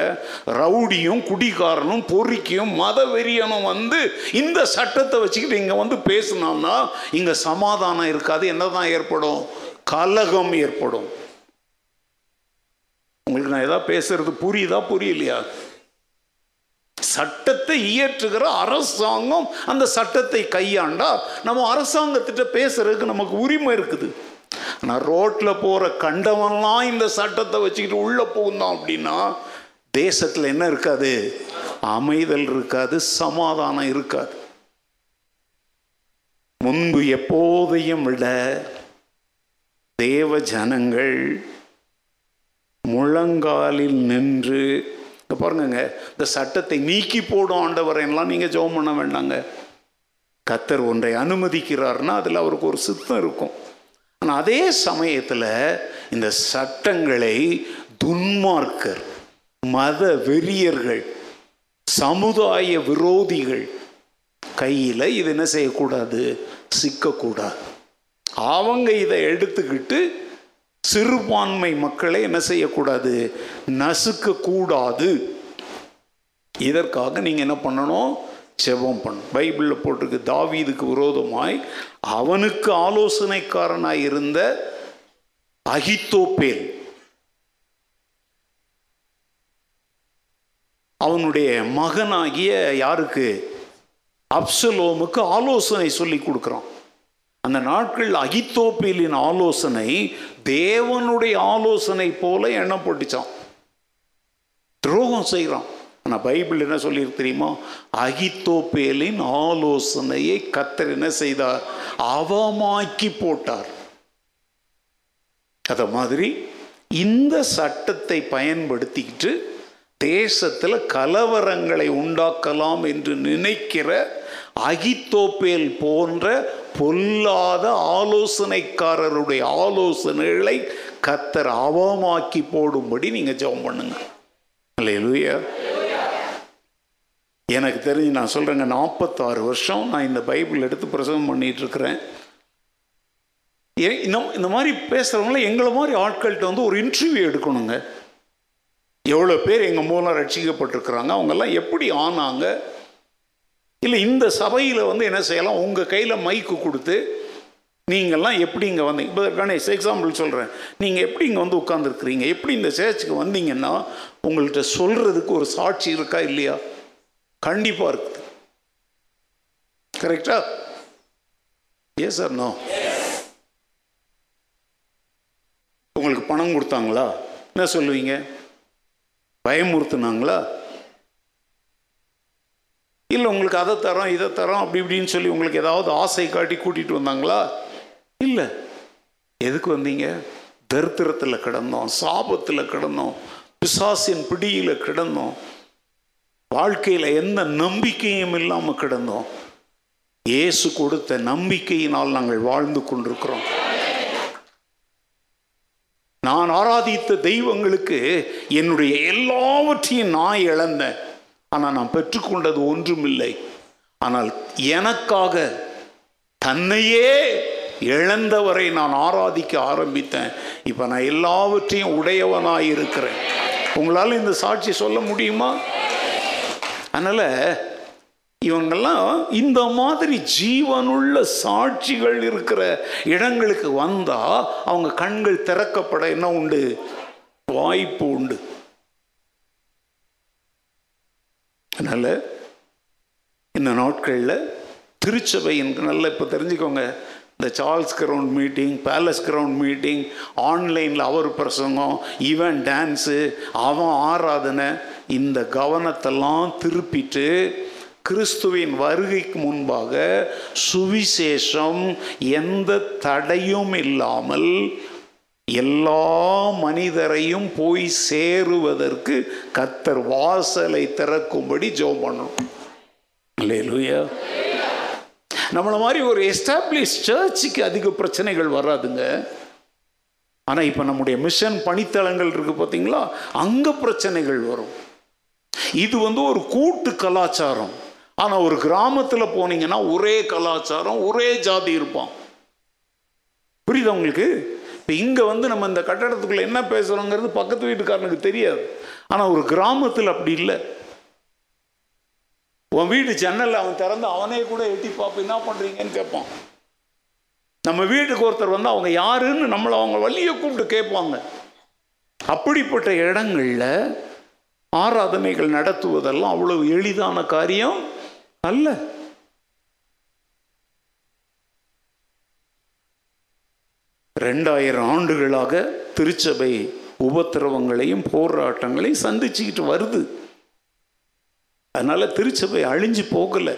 ரவுடியும் குடிகாரனும் பொறிக்கியும் மத வெறியனும் வந்து இந்த சட்டத்தை வச்சுக்கிட்டு இங்கே வந்து பேசினோம்னா இங்கே சமாதானம் இருக்காது. என்னதான் ஏற்படும், கலகம் ஏற்படும். உங்களுக்கு நான் எதாவது பேசுறது புரியுதா புரியலையா? சட்டத்தை இயற்றுகிற அரசாங்கம் அந்த சட்டத்தை கையாண்டா நம்ம அரசாங்கத்திட்ட பேசுறதுக்கு நமக்கு உரிமை இருக்குது. நான் ரோட்ல போற கண்டவன்லாம் இந்த சட்டத்தை வச்சுக்கிட்டு உள்ள போகுந்தான் அப்படின்னா தேசத்துல என்ன இருக்காது, அமைதல் இருக்காது, சமாதானம் இருக்காது. முன்பு எப்போதையும் விட தேவ ஜனங்கள் முழங்காலில் நின்று பாருங்க, இந்த சட்டத்தை நீக்கி போடும் ஆண்டவரெல்லாம் நீங்க ஜெபம் பண்ண வேண்டாங்க. கர்த்தர் ஒன்றை அனுமதிக்கிறார்னா அதுல அவருக்கு ஒரு சித்தம் இருக்கும். ஆனால் அதே சமயத்தில் இந்த சட்டங்களை துன்மார்க்கர், மத வெறியர்கள், சமுதாய விரோதிகள் கையில் இது என்ன செய்யக்கூடாது, சிக்கக்கூடாது. அவங்க இதை எடுத்துக்கிட்டு சிறுபான்மை மக்களை என்ன செய்யக்கூடாது, நசுக்கக்கூடாது. இதற்காக நீங்கள் என்ன பண்ணணும், ஜெபம் பண்ண. பைபிளில் போட்டிருக்கு, தாவீதுக்கு விரோதமாய் அவனுக்கு ஆலோசனைக்காரனாய் இருந்த அகித்தோப்பேல் அவனுடைய மகனாகிய யாருக்கு, அப்சலோமுக்கு ஆலோசனை சொல்லி கொடுக்குறான். அந்த நாட்கள் அகித்தோப்பேலின் ஆலோசனை தேவனுடைய ஆலோசனை போல எண்ணம் போட்டுச்சான், துரோகம் செய்கிறான். ஆனால் பைபிள் என்ன சொல்லியிருக்கு தெரியுமா, அகித்தோப்பேலின் ஆலோசனையை கர்த்தர் என்ன செய்தார், அவமாக்கி போட்டார். அத மாதிரி இந்த சட்டத்தை பயன்படுத்திக்கிட்டு தேசத்தில் கலவரங்களை உண்டாக்கலாம் என்று நினைக்கிற அகித்தோப்பேல் போன்ற பொல்லாத ஆலோசனைக்காரருடைய ஆலோசனைகளை கர்த்தர் அவமாக்கி போடும்படி நீங்கள் ஜெபம் பண்ணுங்க. ஹல்லேலூயா. எனக்கு தெரிஞ்சு நான் சொல்கிறேங்க, 46 வருஷம் நான் இந்த பைபிள் எடுத்து பிரசங்கம் பண்ணிகிட்ருக்கிறேன். இந்த மாதிரி பேசுகிறவங்கள எங்களை மாதிரி ஆட்கள்கிட்ட வந்து ஒரு இன்டர்வியூ எடுக்கணுங்க. எவ்வளோ பேர் எங்கள் மூலம் ரட்சிக்கப்பட்டிருக்கிறாங்க, அவங்கெல்லாம் எப்படி ஆனாங்க, இல்லை இந்த சபையில் வந்து என்ன செய்யலாம், உங்கள் கையில் மைக்கு கொடுத்து நீங்கள்லாம் எப்படி இங்கே வந்தீங்க, இப்போ கணேஷ் எக்ஸாம்பிள் சொல்கிறேன், நீங்கள் எப்படி இங்கே வந்து உட்காந்துருக்குறீங்க, எப்படி இந்த சேர்ச்சுக்கு வந்தீங்கன்னா உங்கள்கிட்ட சொல்கிறதுக்கு ஒரு சாட்சி இருக்கா இல்லையா? கண்டிப்பாக இருக்குது. கரெக்டா? Yes or no? உங்களுக்கு பணம் கொடுத்தாங்களா, என்ன சொல்லுவீங்க, பயமுறுத்துனாங்களா, இல்லை உங்களுக்கு அதை தரோம் இதை தரோம் அப்படி இப்படின்னு சொல்லி உங்களுக்கு ஏதாவது ஆசை காட்டி கூட்டிகிட்டு வந்தாங்களா? இல்லை. எதுக்கு வந்தீங்க? தரித்திரத்தில் கிடந்தோம், சாபத்தில் கிடந்தோம், பிசாசின் பிடியில் கிடந்தோம், வாழ்க்கையில் எந்த நம்பிக்கையும் இல்லாமல் கிடந்தோம். இயேசு கொடுத்த நம்பிக்கையினால் நாங்கள் வாழ்ந்து கொண்டிருக்கிறோம். நான் ஆராதித்த தெய்வங்களுக்கு என்னுடைய எல்லாவற்றையும் நான் இழந்தேன், ஆனால் நான் பெற்றுக்கொண்டது ஒன்றுமில்லை. ஆனால் எனக்காக தன்னையே இழந்தவரை நான் ஆராதிக்க ஆரம்பித்தேன். இப்போ நான் எல்லாவற்றையும் உடையவனாக இருக்கிறேன். உங்களால் இந்த சாட்சி சொல்ல முடியுமா? அதனால் இவங்கெல்லாம் இந்த மாதிரி ஜீவனுள்ள சாட்சிகள் இருக்கிற இடங்களுக்கு வந்தால் அவங்க கண்கள் திறக்கப்பட என்ன உண்டு? வாய்ப்பு உண்டு. அதனால் இந்த நாட்களில் திருச்சபை எனக்கு நல்லா இப்போ தெரிஞ்சுக்கோங்க. இந்த Charles ground meeting, palace ground meeting, ஆன்லைனில் அவர் பிரசங்கம், ஈவன் டான்ஸு, அவன் ஆராதனை, இந்த கவனத்தெல்லாம் திருப்பிட்டு கிறிஸ்துவின் வருகைக்கு முன்பாக சுவிசேஷம் எந்த தடையும் இல்லாமல் எல்லா மனிதரையும் போய் சேருவதற்கு கர்த்தர் வாசலை திறக்கும்படி ஜெபம் பண்ணணும். அல்லேலூயா. நம்மளை மாதிரி ஒரு எஸ்டாப்ளிஷ் சர்ச்சுக்கு அதிக பிரச்சனைகள் வராதுங்க. ஆனால் இப்போ நம்முடைய மிஷன் பணித்தளங்கள் இருக்குது பார்த்தீங்களா, அங்கே பிரச்சனைகள் வரும். இது ஒரு கூட்டு கலாச்சாரம். ஆனால் ஒரு கிராமத்தில் போனீங்கன்னா ஒரே கலாச்சாரம், ஒரே ஜாதி இருப்பான். புரியுது உங்களுக்கு? இப்போ இங்கே நம்ம இந்த கட்டடத்துக்குள்ளே என்ன பேசுகிறோங்கிறது பக்கத்து வீட்டுக்காரனுக்கு தெரியாது. ஆனால் ஒரு கிராமத்தில் அப்படி இல்லை. உன் வீட்டு ஜன்னல் அவன் திறந்து அவனே கூட எட்டி பார்ப்ப என்ன பண்ணுறீங்கன்னு கேட்பான். நம்ம வீட்டுக்கு ஒருத்தர் அவங்க யாருன்னு நம்மளை அவங்க வழியை கூப்பிட்டு கேட்பாங்க. அப்படிப்பட்ட இடங்களில் ஆராதனைகள் நடத்துவதெல்லாம் அவ்வளவு எளிதான காரியம் அல்ல. ரெண்டாயிரம் ஆண்டுகளாக திருச்சபை உபத்திரவங்களையும் போராட்டங்களையும் சந்திச்சுக்கிட்டு வருது. அதனால திருச்சபை அழிஞ்சு போகலை.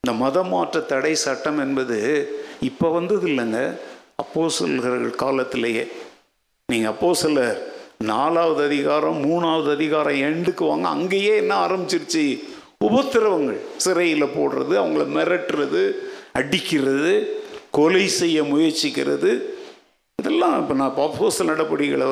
இந்த மதமாற்ற தடை சட்டம் என்பது இப்போ வந்தது இல்லைங்க, அப்போஸ்தலர்கள் காலத்திலேயே. நீங்கள் அப்போஸ்தலர் 4ஆம் அதிகாரம் 3ஆம் அதிகாரம் எண்டுக்கு வாங்க, அங்கேயே என்ன ஆரம்பிச்சிருச்சு? உபத்திரவங்கள். சிறையில் போடுறது, அவங்கள மிரட்டுறது, அடிக்கிறது, கொலை செய்ய முயற்சிக்கிறது, இதெல்லாம். இப்போ நான் அப்போஸ்தல நடபடிகளை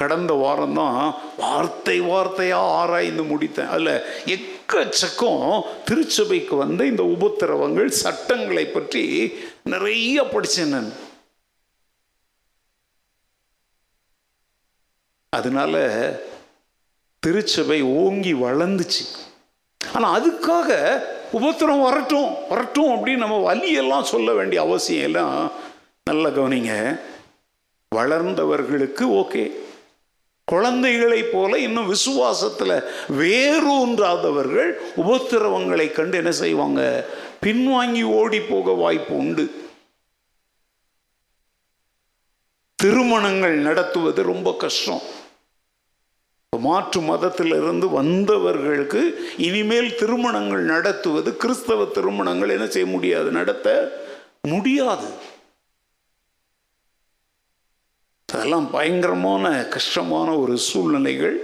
கடந்த வாரம் தான் வார்த்தையாக ஆராய்ந்து முடித்தேன். அதில் எக்கச்சக்கம் திருச்சபைக்கு இந்த உபத்திரவங்கள் சட்டங்களை பற்றி நிறைய படித்தேன் நான். அதனால திருச்சபை ஓங்கி வளர்ந்துச்சு. ஆனால் அதுக்காக உபத்திரம் வரட்டும் வரட்டும் அப்படின்னு நம்ம வலியெல்லாம் சொல்ல வேண்டிய அவசியம் எல்லாம். நல்லா கவனிங்க. வளர்ந்தவர்களுக்கு ஓகே, குழந்தைகளைப் போல இன்னும் விசுவாசத்தில் வேரூன்றாதவர்கள் உபத்திரவங்களை கண்டு என்ன செய்வாங்க? பின்வாங்கி ஓடி போக வாய்ப்பு உண்டு. திருமணங்கள் நடத்துவது ரொம்ப கஷ்டம். மாற்று மதத்திலிருந்து வந்தவர்களுக்கு இனிமேல் திருமணங்கள் நடத்துவது, கிறிஸ்தவ திருமணங்கள் என்ன செய்ய முடியாது? நடத்த முடியாது. அதெல்லாம் பயங்கரமான கஷ்டமான ஒரு சூழ்நிலைகள்.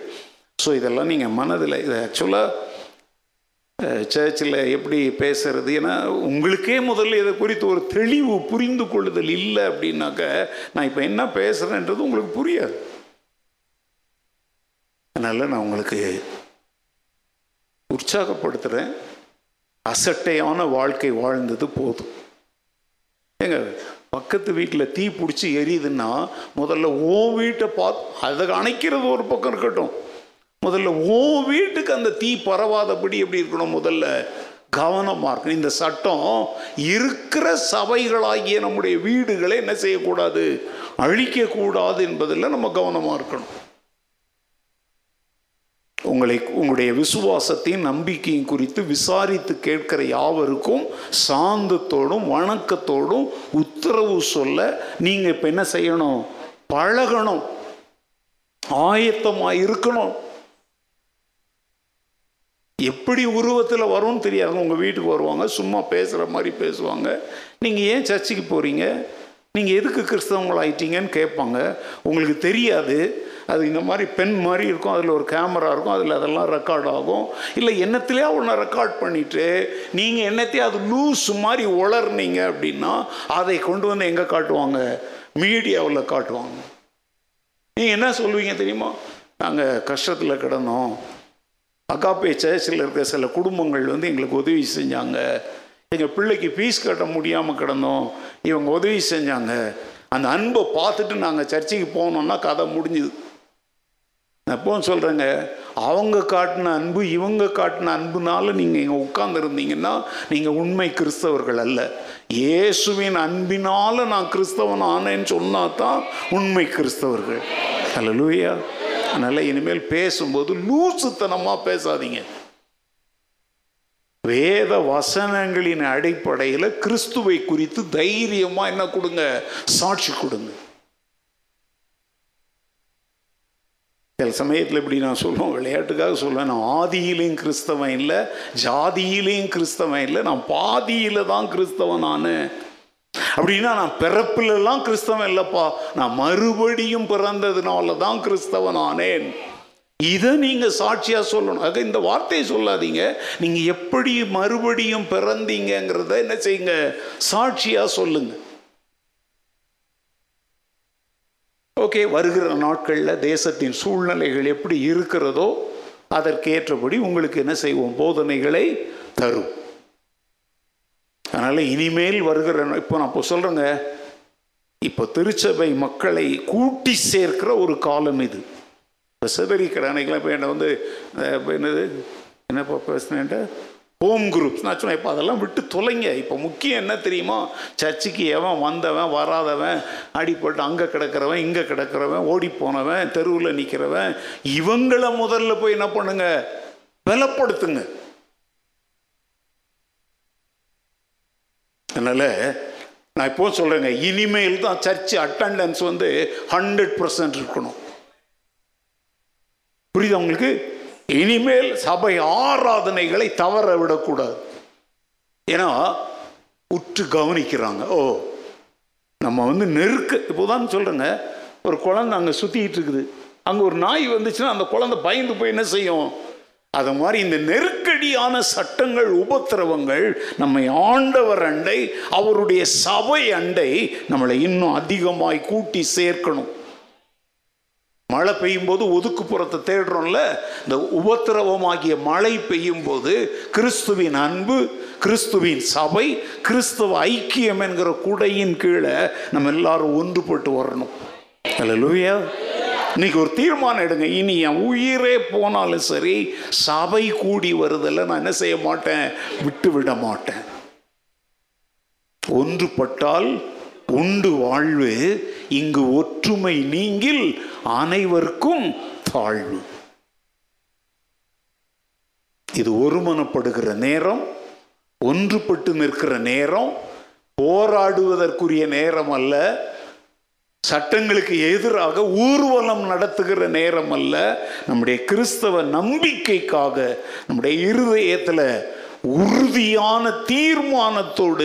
ஸோ இதெல்லாம் நீங்கள் மனதில், இது ஆக்சுவலாக சர்ச்சில் எப்படி பேசுறது, ஏன்னா உங்களுக்கே முதல்ல இதை குறித்து ஒரு தெளிவு புரிந்து கொள்ளுதல் இல்லை அப்படின்னாக்க நான் இப்போ என்ன பேசுகிறேன்றது உங்களுக்கு புரியாது. அதனால் நான் உங்களுக்கு உற்சாகப்படுத்துகிறேன். அசட்டையான வாழ்க்கை வாழ்ந்தது போதும். ஏங்க, பக்கத்து வீட்டில் தீ பிடிச்சி எரியுதுன்னா முதல்ல ஓ வீட்டை பார்த்து அதை அணைக்கிறது ஒரு பக்கம் இருக்கட்டும், முதல்ல ஓ வீட்டுக்கு அந்த தீ பரவாதபடி எப்படி இருக்கணும்? முதல்ல கவனமாக இருக்கணும். இந்த சட்டம் இருக்கிற சபைகளாகிய நம்முடைய வீடுகளை என்ன செய்யக்கூடாது? அழிக்கக்கூடாது என்பதில் நம்ம கவனமாக இருக்கணும். உங்களுடைய விசுவாசத்தையும் நம்பிக்கையும் குறித்து விசாரித்து கேட்கிற யாவருக்கும் சாந்தத்தோடும் வணக்கத்தோடும் உத்தரவு சொல்ல நீங்கள் இப்போ என்ன செய்யணும்? பழகணும், ஆயத்தமாக இருக்கணும். எப்படி உருவத்தில் வரும்னு தெரியாது. உங்கள் வீட்டுக்கு வருவாங்க, சும்மா பேசுகிற மாதிரி பேசுவாங்க. நீங்கள் ஏன் சர்ச்சுக்கு போகிறீங்க, நீங்கள் எதுக்கு கிறிஸ்தவங்களாயிட்டீங்கன்னு கேட்பாங்க. உங்களுக்கு தெரியாது. அது இந்த மாதிரி பென் மாதிரி இருக்கும், அதில் ஒரு கேமரா இருக்கும், அதில் அதெல்லாம் ரெக்கார்ட் ஆகும். இல்லை என்னத்திலேயே ஒன்று ரெக்கார்ட் பண்ணிவிட்டு நீங்கள் என்னத்தையே அது லூஸ் மாதிரி உளர்னீங்க அப்படின்னா அதை கொண்டு எங்கே காட்டுவாங்க? மீடியாவில் காட்டுவாங்க. நீங்கள் என்ன சொல்லுவீங்க தெரியுமா? நாங்கள் கஷ்டத்தில் கிடந்தோம், அக்காப்பே சேர்ச்சில் இருக்கிற சில குடும்பங்கள் வந்து எங்களுக்கு உதவி செஞ்சாங்க. எங்கள் பிள்ளைக்கு ஃபீஸ் கட்ட முடியாமல் கிடந்தோம், இவங்க உதவி செஞ்சாங்க. அந்த அன்பை பார்த்துட்டு நாங்கள் சர்ச்சைக்கு போனோம்னா கதை முடிஞ்சுது. நான் எப்பவும் சொல்கிறேங்க, அவங்க காட்டின அன்பு இவங்க காட்டின அன்புனால நீங்கள் இங்கே உட்கார்ந்துருந்தீங்கன்னா நீங்கள் உண்மை கிறிஸ்தவர்கள் அல்ல. இயேசுவின் அன்பினால் நான் கிறிஸ்தவன் ஆனேன்னு சொன்னால் தான் உண்மை கிறிஸ்தவர்கள். ஹல்லேலூயா. அதனால் இனிமேல் பேசும்போது லூசுத்தனமாக பேசாதீங்க. வேத வசனங்களின் அடிப்படையில் கிறிஸ்துவை குறித்து தைரியமாக என்ன கொடுங்க, சாட்சி கொடுங்க. சில சமயத்தில் இப்படி நான் சொல்லுவேன், விளையாட்டுக்காக சொல்லுவேன், நான் ஆதியிலையும் கிறிஸ்தவன் இல்லை, ஜாதியிலையும் கிறிஸ்தவன் இல்லை, நான் பாதியில் தான் கிறிஸ்தவன். நான் அப்படின்னா நான் பிறப்பிலெல்லாம் கிறிஸ்தவன் இல்லைப்பா, நான் மறுபடியும் பிறந்ததுனால தான் கிறிஸ்தவன் ஆனேன். இதை நீங்கள் சாட்சியாக சொல்லணும். ஆக இந்த வார்த்தையை சொல்லாதீங்க. நீங்கள் எப்படி மறுபடியும் பிறந்தீங்கிறத என்ன செய்யுங்க, சாட்சியாக சொல்லுங்கள். ஓகே, வருகிற நாட்களில் தேசத்தின் சூழ்நிலைகள் எப்படி இருக்கிறதோ அதற்கேற்றபடி உங்களுக்கு என்ன செய்வோம், போதனைகளை தரும். அதனால் இனிமேல் வருகிற, இப்போ நான் இப்போ சொல்கிறேங்க, இப்போ திருச்சபை மக்களை கூட்டி சேர்க்கிற ஒரு காலம் இது. இப்போ சிதறி கிடனைக்கெல்லாம் இப்போ என்ன வந்து என்னது என்னப்பா பேசுனேன்ட்ட ஹோம் குரூப்ஸ் நான் சொன்னேன். இப்போ அதெல்லாம் விட்டு தொலைங்க. இப்போ முக்கியம் என்ன தெரியுமா, சர்ச்சுக்கு எவன் வந்தவன் வராதவன், அடிப்பட்டு அங்கே கிடக்கிறவன் இங்கே கிடக்கிறவன், ஓடி போனவன் தெருவில் நிற்கிறவன், இவங்களை முதல்ல போய் என்ன பண்ணுங்க, பலப்படுத்துங்க. அதனால் நான் இப்போ சொல்கிறேங்க, இனிமேல் தான் சர்ச்சு அட்டண்டன்ஸ் வந்து 100% இருக்கணும். புரியுது உங்களுக்கு? இனிமேல் சபை ஆராதனைகளை தவற விடக்கூடாது. ஏன்னா உற்று கவனிக்கிறாங்க. ஓ, நம்ம வந்து நெருக்க, இப்போதான் சொல்கிறேங்க, ஒரு குழந்தை அங்கே சுற்றிக்கிட்டு இருக்குது, அங்கே ஒரு நாய் வந்துச்சுன்னா அந்த குழந்தை பயந்து போய் என்ன செய்யும்? அது மாதிரி இந்த நெருக்கடியான சட்டங்கள், உபத்திரவங்கள் நம்மை ஆண்டவர் அண்டை, அவருடைய சபை அண்டை நம்மளை இன்னும் அதிகமாய் கூட்டி சேர்க்கணும். மழை பெய்யும் போது ஒதுக்குப்புறத்தை தேடுறோம்ல, இந்த உபத்திரவமாகிய மழை பெய்யும் போது கிறிஸ்துவின் அன்பு, கிறிஸ்துவின் சபை, கிறிஸ்துவ ஐக்கியம் என்கிற குடையின் கீழே நம்ம எல்லாரும் ஒன்றுபட்டு வரணும். ஹல்லேலூயா. இன்னைக்கு ஒரு தீர்மானம் எடுங்க, இனி என் உயிரே போனாலும் சரி சபை கூடி வருதில்லை நான் என்ன செய்ய மாட்டேன், விட்டு விட மாட்டேன். ஒன்றுபட்டால் உண்டு வாழ்வு, இங்கு ஒற்றுமை நீங்கில் அனைவருக்கும் தாழ்வு. இது ஒருமனப்படுகிற நேரம், ஒன்றுபட்டு நிற்கிற நேரம், போராடுவதற்குரிய நேரம் அல்ல, சட்டங்களுக்கு எதிராக ஊர்வலம் நடத்துகிற நேரம் அல்ல. நம்முடைய கிறிஸ்தவ நம்பிக்கைக்காக நம்முடைய இருதயத்தில் உறுதியான தீர்மானத்தோடு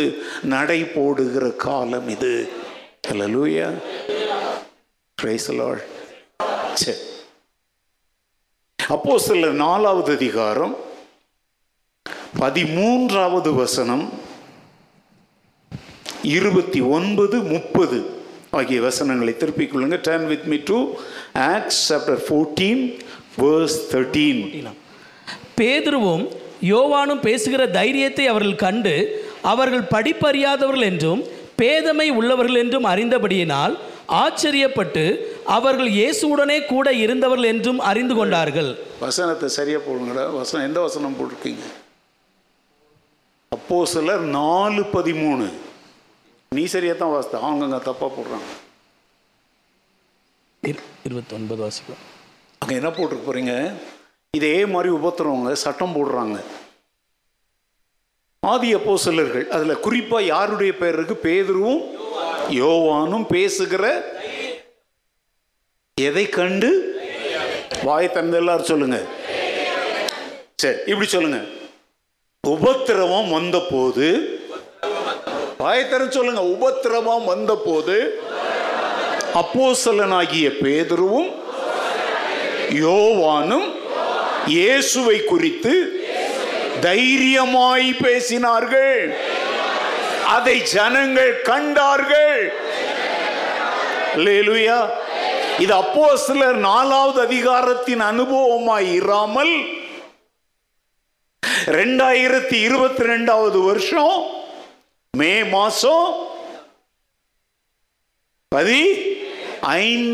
நடைபோடுகிற காலம் இது. ஹல்லேலூயா. Praise the Lord. சரி, அப்போஸ்தலர் 4ஆம் அதிகாரம் 13ஆவது வசனம் 29, 30 ஆகிய வசனங்களை திருப்பிக் கொள்ளுங்க. Turn with me to Acts chapter 14 verse 13. பேதுருவும் யோவானும் பேசுகிற தைரியத்தை அவர்கள் கண்டு, அவர்கள் படிப்பறியாதவர்கள் என்றும் பேதமை உள்ளவர்கள் என்றும் அறிந்தபடியினால் ஆச்சரியப்பட்டு அவர்கள் இயேசுவுடனே கூட இருந்தவர்கள் என்றும் அறிந்து கொண்டார்கள். வசனத்தை சரியா போடுங்கடா. வசனம் எந்த வசனம் போட்டிருக்கீங்க? அப்போஸ்தலர் 4:13. நீ சரியா தான் வாசித்த, அவங்க தப்பா போடுறாங்க. 29 வாசிக்கலாம். அங்கே என்ன போட்டிருக்க போறீங்க? இதே மாதிரி உபத்திரவங்க சட்டம் போடுறாங்க. ஆதி அப்போஸ்தலர்கள், அதில் குறிப்பாக யாருடைய பேர் இருக்கு? பேதுருவும் யோவானும் பேசுகிற எதை கண்டு? வாயை திறந்து எல்லாரும் சொல்லுங்க. சரி, இப்படி சொல்லுங்க. உபத்திரவம் வந்த போது, வாயை திறந்து சொல்லுங்க, உபத்திரவம் வந்த போது அப்போஸ்தலனாகிய பேதுருவும் யோவானும் இயேசுவை குறித்து தைரியமாய் பேசினார்கள். அதை ஜனங்கள் கண்டார்கள். அல்லேலூயா. இது அப்போஸ்தலர் 4ஆவது அதிகாரத்தின் அனுபவமாய் இராமல் 2022 மே மாசம் 15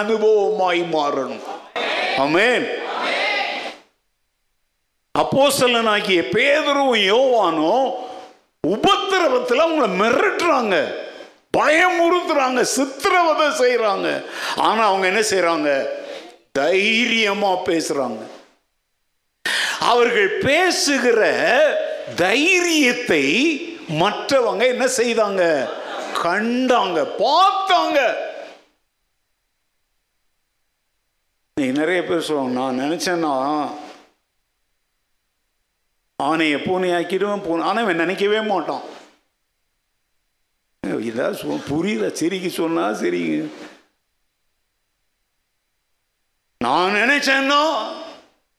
அனுபவமாய் மாறணும். ஆமென். அப்போஸ்தலனாகிய பேதுரும் யோவானும் உபத்திரவத்தில் அவங்களை மிரட்டுறாங்க, பயமுறுத்துறாங்க, சித்திரவதை செய்யறாங்க. ஆனா அவங்க என்ன செய்யறாங்க? தைரியமா பேசுறாங்க. அவர்கள் பேசுகிற தைரியத்தை மற்றவங்க என்ன செய்தாங்க? கண்டாங்க, பார்த்தாங்க. நிறைய பேர் சொல்லுவாங்க, நான் நினைச்சேன்னா ஆனைய பூனையாக்கிடுவேன், பூனை. ஆனா அவன் நினைக்கவே மாட்டான். இதான் புரியல. சிரிக்கு சொன்னா சரிங்க, நான் நினைச்சேன்னா.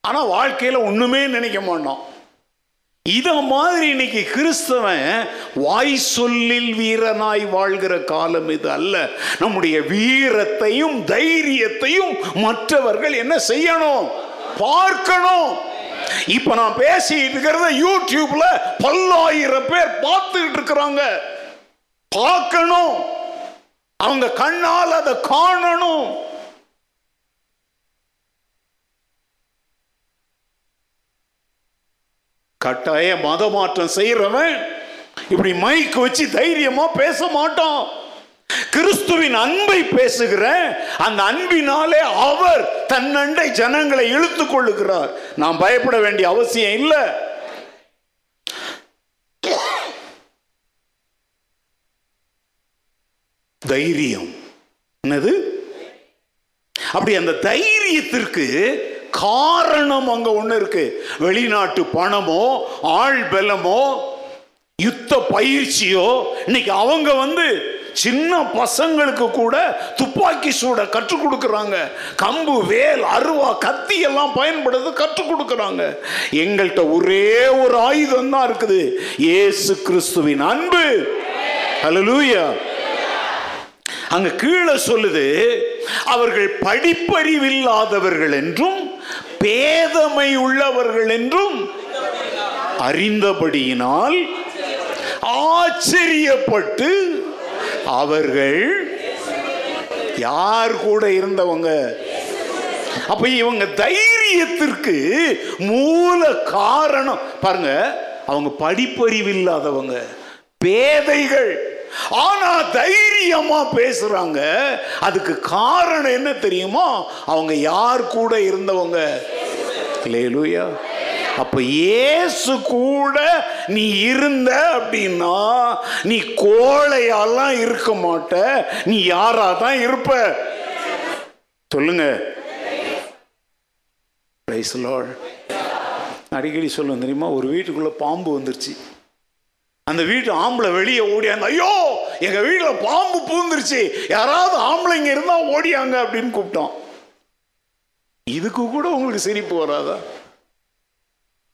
ஆனா வாழ்க்கையில ஒண்ணுமே நினைக்க மாட்டான். இத மாதிரி இன்னைக்கு கிறிஸ்தவன் வாய் சொல்லில் வீரனாய் வாழ்கிற காலம் இது அல்ல. நம்முடைய வீரத்தையும் தைரியத்தையும் மற்றவர்கள் என்ன செய்யணும்? பார்க்கணும். இப்ப நான் பேசிட்டு இருக்கிறத யூடியூப்ல 10,000 பேர் பார்த்துக்கிட்டு இருக்கிறாங்க. பார்க்கணும், அவங்க கண்ணால் அதை காணணும். கட்டாய மத மாற்றம் செய்யறவன் இப்படி மைக் வச்சு தைரியமா பேச மாட்டான். கிறிஸ்துவின் அன்பை பேசுகிற அந்த அன்பினாலே அவர் தன்னண்டை ஜனங்களை இழுத்துக் கொள்ளுகிறார். நாம் பயப்பட வேண்டிய அவசியம் இல்லை. தைரியம் என்னது? அப்படி அந்த தைரியத்திற்கு காரணம் அங்க ஒண்ணு இருக்கு. வெளிநாட்டு பணமோ ஆள் பலமோ யுத்த பயிற்சியோ. இன்னைக்கு அவங்க சின்ன பசங்களுக்கு கூட துப்பாக்கி சூட கற்றுக் கொடுக்கறாங்க. கம்பு, வேல், அருவா, கத்தி எல்லாம் பயன்படுத்த கற்றுக் கொடுக்கறாங்க. எங்கள்கிட்ட ஒரே ஒரு ஆயுதம் தான் இருக்குது, இயேசு கிறிஸ்துவின் அன்பு. ஹல்லேலூயா. அங்க கீழே சொல்லுது, அவர்கள் படிப்பறிவில்லாதவர்கள் என்றும் பேதமை உள்ளவர்கள் என்றும் அறிந்தபடியினால் ஆச்சரியப்பட்டு அவர்கள் யார் கூட இருந்தவங்க. அப்ப இவங்க தைரியத்திற்கு மூல காரணம் பாருங்க, அவங்க படிப்பறிவில்லாதவங்க, பேதைகள். ஆனா தைரியமா பேசுறாங்க. அதுக்கு காரணம் என்ன தெரியுமா? அவங்க யார் கூட இருந்தவங்க. ஹல்லேலூயா. அப்ப இயேசு கூட நீ இருந்த அப்படின்னா நீ கோழையாலாம் இருக்க மாட்ட. நீ யாரா தான் இருப்ப? சொல்லுங்க. Praise the Lord. அடிக்கடி சொல்லுங்க, தெரியுமா, ஒரு வீட்டுக்குள்ள பாம்பு வந்துருச்சு. அந்த வீட்டு ஆம்பளை வெளியே ஓடியாங்க, ஐயோ எங்க வீட்டுல பாம்பு பூந்துருச்சு, யாராவது ஆம்பளைங்க இருந்தா ஓடியாங்க அப்படின்னு கூப்பிட்டோம். இதுக்கு கூட உங்களுக்கு சிரிப்பு வராதா?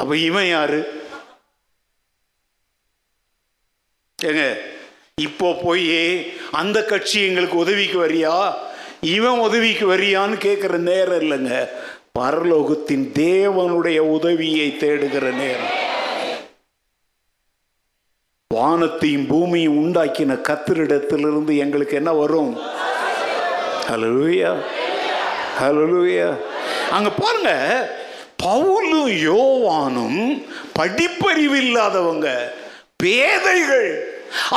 அப்ப இவன் யாரு? ஏங்க இப்போ போய் அந்த கட்சி எங்களுக்கு உதவிக்கு வரியா, இவன் உதவிக்கு வரியான்னு கேட்கிற நேரம் இல்லைங்க. பரலோகத்தின் தேவனுடைய உதவியை தேடுகிற நேரம். வானத்தையும் பூமியும் உண்டாக்கின கர்த்தரிடத்திலிருந்து எங்களுக்கு என்ன வரும்? ஹல்லேலூயா, ஹல்லேலூயா. அங்க பாருங்க, பவுலும் யோவானும் படிப்பறிவில்லாதவங்க, பேதைகள்.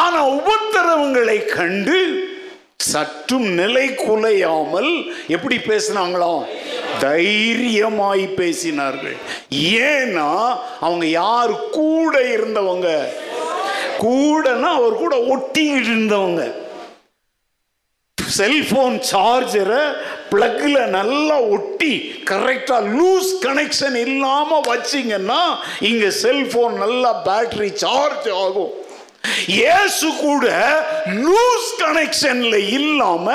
ஆனா உபத்திரவங்களை கண்டு சற்றும் நிலை குலையாமல் எப்படி பேசினாங்களாம்? தைரியமாய் பேசினார்கள். ஏன்னா அவங்க யார் கூட இருந்தவங்க. கூடனா அவர் கூட ஒட்டிக்கிட்டு இருந்தவங்க. செல்போன் சார்ஜரை பிளக்ல நல்லா ஒட்டி கரெக்டா லூஸ் கனெக்ஷன் இல்லாம வச்சிங்கன்னா இங்க செல்போன் நல்லா பேட்டரி சார்ஜ் ஆகும். இயேசு கூட லூஸ் கனெக்ஷன்ல இல்லாம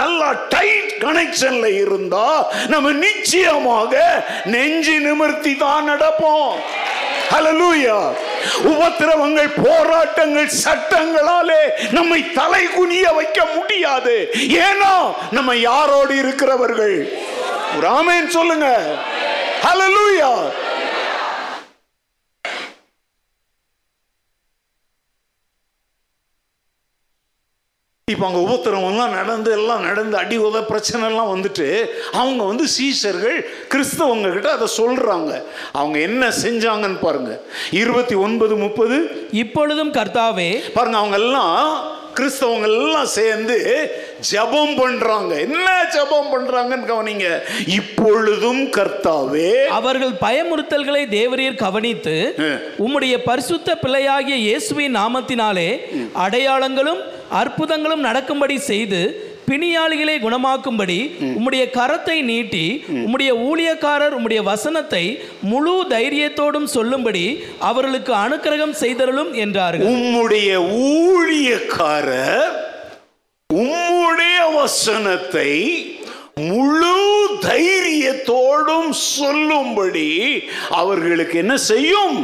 நல்லா டைட் கனெக்ஷன்ல இருந்தா நம்ம நிச்சயமாக நெஞ்சு நிமிர்த்தி தான் நடப்போம். ஹல்லேலூயா. உபத்திரவங்கள், போராட்டங்கள், சட்டங்களாலே நம்மை தலை குனிய வைக்க முடியாது. ஏன்னா நம்ம யாரோடு இருக்கிறவர்கள். ஆமென் சொல்லுங்க. ஹல்லேலூயா. இப்போ அங்கே உபத்திரவெல்லாம் நடந்து அடி உத பிரச்சனைலாம் வந்துட்டு அவங்க வந்து சீஷர்கள் கிறிஸ்தவங்க கிட்ட அதை சொல்றாங்க. அவங்க என்ன செஞ்சாங்கன்னு பாருங்க 29:30. இப்பொழுதும் கர்த்தாவே, பாருங்க அவங்க எல்லாம் கிறிஸ்தவங்க எல்லாம் சேர்ந்து ஜெபம் பண்றாங்க. என்ன ஜெபம் பண்றாங்கன்னு கவனிங்க. இப்பொழுதும் கர்த்தாவே, அவர்கள் பயமுறுத்தல்களை தேவரீர் கவனித்து உம்முடைய பரிசுத்த பிள்ளையாகிய இயேசுவின் நாமத்தினாலே அடையாளங்களும் அற்புதங்களும் நடக்கும்படி செய்து பிணியாளிகளை குணமாக்கும்படி உம்முடைய கரத்தை நீட்டி உம்முடைய ஊழியக்காரர் உம்முடைய வசனத்தை முழு தைரியத்தோடும் சொல்லும்படி அவர்களுக்கு அனுக்கிரகம் செய்தருளும் என்றார்கள். உம்முடைய ஊழியக்காரர் உம்முடைய வசனத்தை முழு தைரியத்தோடும் சொல்லும்படி அவர்களுக்கு என்ன செய்யும்?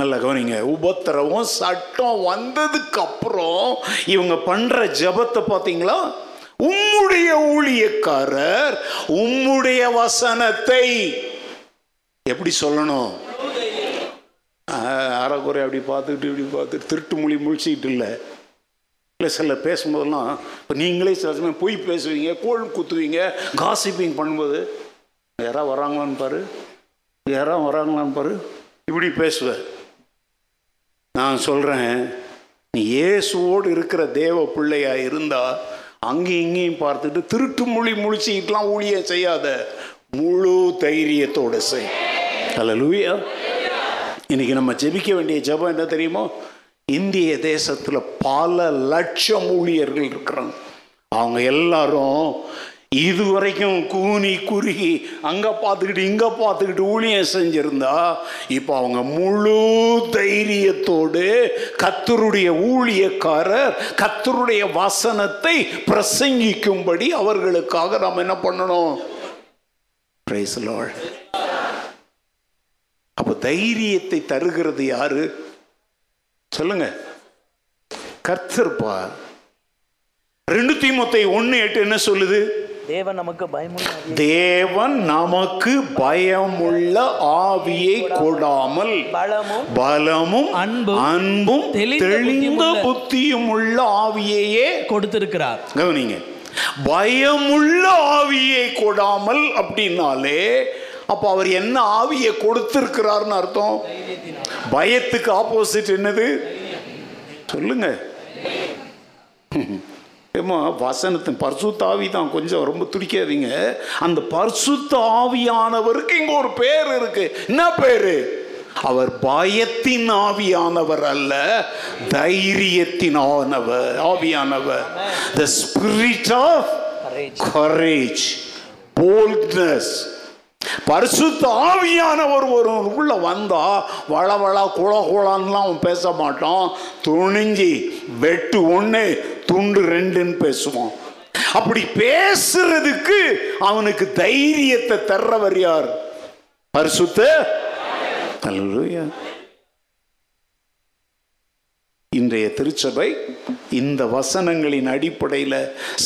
நல்லா கவனிங்க. உபத்திரவம் சட்டம் வந்ததுக்கு அப்புறம் இவங்க பண்ற ஜபத்தை பார்த்தீங்களா? உம்முடைய ஊழியக்காரர் உம்முடைய வசனத்தை எப்படி சொல்லணும்? அறகுறை அப்படி பார்த்துக்கிட்டு இப்படி பார்த்துட்டு திருட்டு மொழி முழிச்சிக்கிட்டு இல்லை சில பேசும்போதெல்லாம் இப்போ நீங்களே சில சமயம் பொய் பேசுவீங்க, கோல் குத்துவீங்க, காசிப்பிங் பண்ணும்போது யாராவது வராங்களான்னு பாரு, இப்படி பேசுவார். நான் சொல்கிறேன், நீ இயேசுவோடு இருக்கிற தேவ பிள்ளையாக இருந்தால் அங்கேயும் இங்கேயும் பார்த்துட்டு திருட்டு மொழி முழிச்சிக்கிட்டுலாம் ஊழியம் செய்யாத, முழு தைரியத்தோடு செய். ஹல்லேலூயா. இன்றைக்கி நம்ம ஜெபிக்க வேண்டிய ஜெபம் என்ன தெரியுமோ? இந்திய தேசத்தில் பல லட்சம் ஊழியர்கள் இருக்கிறாங்க. அவங்க எல்லாரும் இது வரைக்கும் கூனி குறுகி அங்கே பார்த்துக்கிட்டு இங்கே பார்த்துக்கிட்டு ஊழியம் செஞ்சுருந்தா இப்போ அவங்க முழு தைரியத்தோடு கர்த்தருடைய ஊழியக்காரர் கர்த்தருடைய வசனத்தை பிரசங்கிக்கும்படி அவர்களுக்காக நாம் என்ன பண்ணணும்? Praise Lord. அப்போ தைரியத்தை தருகிறது யாரு? சொல்லுங்க, கர்த்தர்பா. 2 தீமோத்தேயு 1:8 என்ன சொல்லுது? தேவன் நமக்கு பயமுள்ள ஆவியை கொடாமல் பலமும் அன்பும் தெளிந்த புத்தியும் உள்ள ஆவியையே கொடுத்திருக்கிறார். கவனிங்க, பயமுள்ள ஆவியை கொடாமல் அப்படின்னாலே அப்போ அவர் என்ன ஆவியை கொடுத்திருக்கிறார்னு அர்த்தம். பயத்துக்கு ஆப்போசிட் என்னது? சொல்லுங்க. ஏமா வசனத்தை பரிசுத்த ஆவி தான், கொஞ்சம் ரொம்ப துடிக்காதீங்க. அந்த பரிசுத்த ஆவியானவருக்கு இங்கே ஒரு பேர் இருக்கு. என்ன பேரு? அவர் பயத்தின் ஆவியானவர் அல்ல, தைரியத்தின் ஆவியானவர். The spirit of courage, boldness. பரிசுத்த ஆவியானவர் ஒருவனுக்குள்ள வந்தா வளவளா குளகுளான்லாம் அவன் பேச மாட்டான். துணிஞ்சி வெட்டு 1 துண்டு 2ன்னு பேசுவான். அப்படி பேசுறதுக்கு அவனுக்கு தைரியத்தை தர்றவர் யார்? பரிசுத்த. ஹல்லேலூயா. இன்றைய திருச்சபை இந்த வசனங்களின் அடிப்படையில்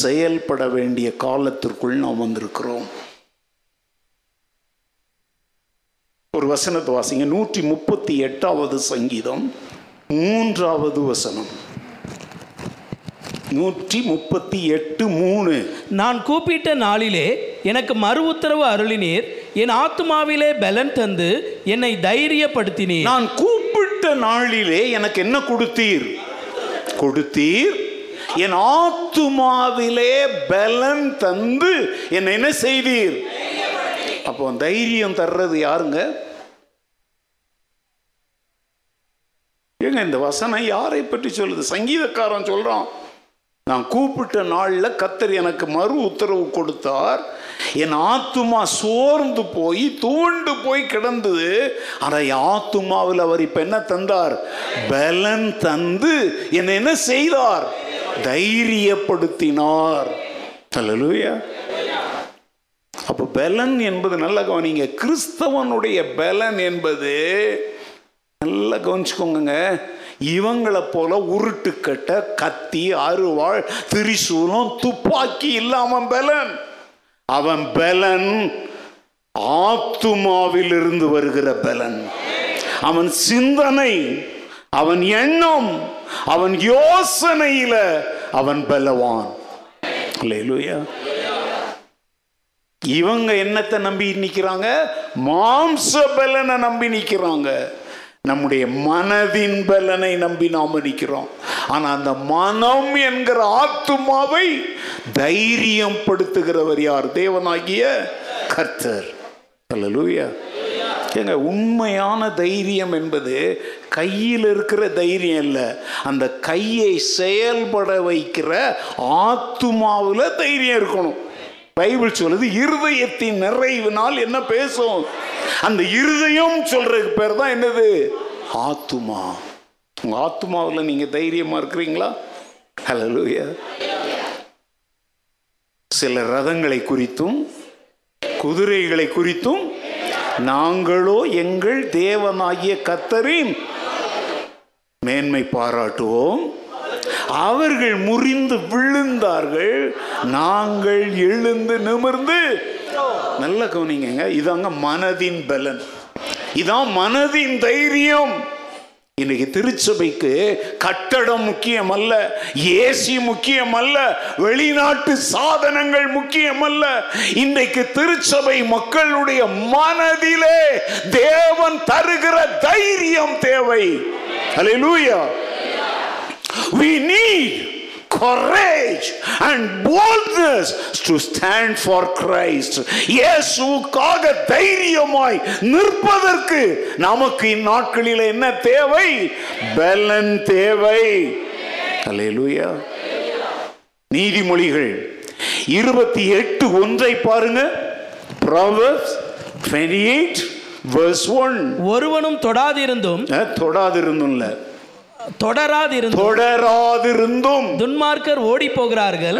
செயல்பட வேண்டிய காலத்திற்குள் நாம் வந்திருக்கிறோம். ஒரு வசனத்தை வாசிங்க. 138வது சங்கீதம் 3வது வசனம். 138:3. நான் கூப்பிட்ட நாளிலே எனக்கு மறு உத்தரவு அருளினீர், என் ஆத்துமாவிலே பலன் தந்து என்னை தைரியப்படுத்தினீர். நான் கூப்பிட்ட நாளிலே எனக்கு என்ன கொடுத்தீர்? என் ஆத்துமாவிலே பலன் தந்து என்னை என்ன செய்தீர்? அப்போ தைரியம் தர்றது யாருங்க? ஏங்க, இந்த வசனம் யாரை பற்றி சொல்லுது? சங்கீதக்காரன் சொல்றான், நான் கூப்பிட்ட நாளில் கர்த்தர் எனக்கு மறு உத்தரவு கொடுத்தார், என் ஆத்துமா சோர்ந்து போய் தூண்டு போய் கிடந்தது, ஆனால் என் ஆத்துமாவில் அவர் இப்போ என்ன தந்தார்? பலன் தந்து என்னை என்ன செய்தார்? தைரியப்படுத்தினார். ஹல்லேலூயா. அப்போ பலன் என்பது, நல்லா கவனிங்க, கிறிஸ்தவனுடைய பலன் என்பது, நல்லா கவனிச்சுக்கோங்க, இவங்களை போல உருட்டுக்கட்ட கத்தி அருவாள் திரிசூலம் துப்பாக்கி இல்லாம பலன், அவன் பலன் ஆத்துமாவில் இருந்து வருகிற பலன். அவன் சிந்தனை, அவன் எண்ணம், அவன் யோசனையில அவன் பலவான். ஹல்லேலூயா. இவங்க என்னத்தை நம்பி நிற்கிறாங்க? மாம்ச பலனை நம்பி நிற்கிறாங்க. நம்முடைய மனதின் பலனை நம்பி நாம் நிற்கிறோம். ஆனால் அந்த மனம் என்கிற ஆத்துமாவை தைரியம் படுத்துகிறவர் யார்? தேவனாகிய கர்த்தர். ஹல்லேலூயா. ஏங்க, உண்மையான தைரியம் என்பது கையில் இருக்கிற தைரியம் இல்லை, அந்த கையை செயல்பட வைக்கிற ஆத்துமாவில் தைரியம் இருக்கணும். பைபிள் சொல்லுது இருதயத்தின் நிறைவினால் என்ன பேசும். அந்த இருதயம் சொல்றதுக்கு பேர் தான் என்னது? ஆத்துமா. உங்க ஆத்துமாவில் நீங்க தைரியமா இருக்கிறீங்களா? ஹல்லேலூயா. சில ரதங்களை குறித்தும் குதிரைகளை குறித்தும் நாங்களோ எங்கள் தேவனாகிய கர்த்தரின் மேன்மை பாராட்டுவோம். அவர்கள் முறிந்து விழுந்தார்கள், நாங்கள் எழுந்து நிமிர்ந்து. நல்ல கவனிங்க, இதாங்க மனதின் பலன், இதான் மனதின் தைரியம். இன்னைக்கு திருச்சபைக்கு கட்டடம் முக்கியம் அல்ல, ஏசி முக்கியம் அல்ல, வெளிநாட்டு சாதனங்கள் முக்கியம் அல்ல. இன்றைக்கு திருச்சபை மக்களுடைய மனதிலே தேவன் தருகிற தைரியம் தேவை. ஹல்லேலூயா. We need courage and boldness to stand for Christ. இயேசுவுக்காக தைரியமாய் நிற்பதற்கு நமக்கு இந்நாட்களில் என்ன தேவை? பலன் தேவை. ஹல்லேலூயா. நீதிமொழிகள் 28:1 பாருங்க. Proverbs 28:1. ஒருவனும் தொடாதிருந்தும் தொடராதிருந்தும் துன்மார்க்கர் ஓடி போகிறார்கள்,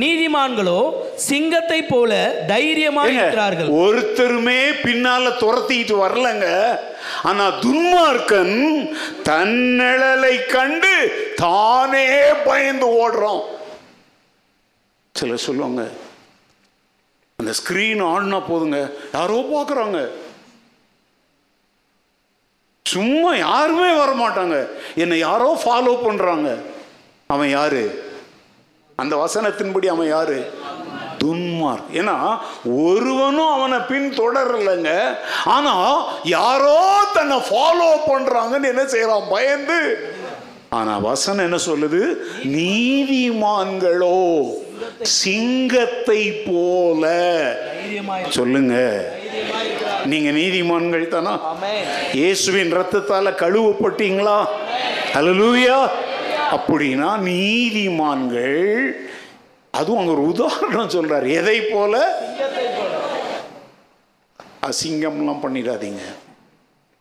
நீதிமான்களோ சிங்கத்தை போல தைரியமாக இருக்கிறார்கள். ஒருத்தருமே பின்னால துரத்திட்டு வரலங்க. ஆனா துன்மார்க்கன் தன்னழலை கண்டு தானே பயந்து ஓடுறான். சில சொல்லுவாங்க, அந்த ஸ்கிரீன் ஆடினா போதுங்க யாரோ பாக்குறாங்க, சும்மா யாருமே வரமாட்டாங்க, என்னை யாரோ ஃபாலோ பண்றாங்க. அவன் யாரு? அந்த வசனத்தின்படி அவன் யாரு? துன்மார்க். ஏன்னா ஒருவனும் அவனை பின் தொடரலைங்க, ஆனா யாரோ தன்னை ஃபாலோ பண்றாங்கன்னு என்ன செய்யறான்? பயந்து. ஆனா வசனம் என்ன சொல்லுது? நீதிமான்களோ சிங்கத்தை போல. சொல்லுங்க, நீங்க நீதிமான்கள் தானா? இயேசுவின் ரத்தத்தால கழுவப்பட்டீங்களா? ஹல்லேலூயா. அப்படின்னா நீதிமான்கள், அதுவும் அங்க ஒரு உதாரணம் சொல்றாரு, எதை போல? அசிங்கம்லாம் பண்ணிடாதீங்க.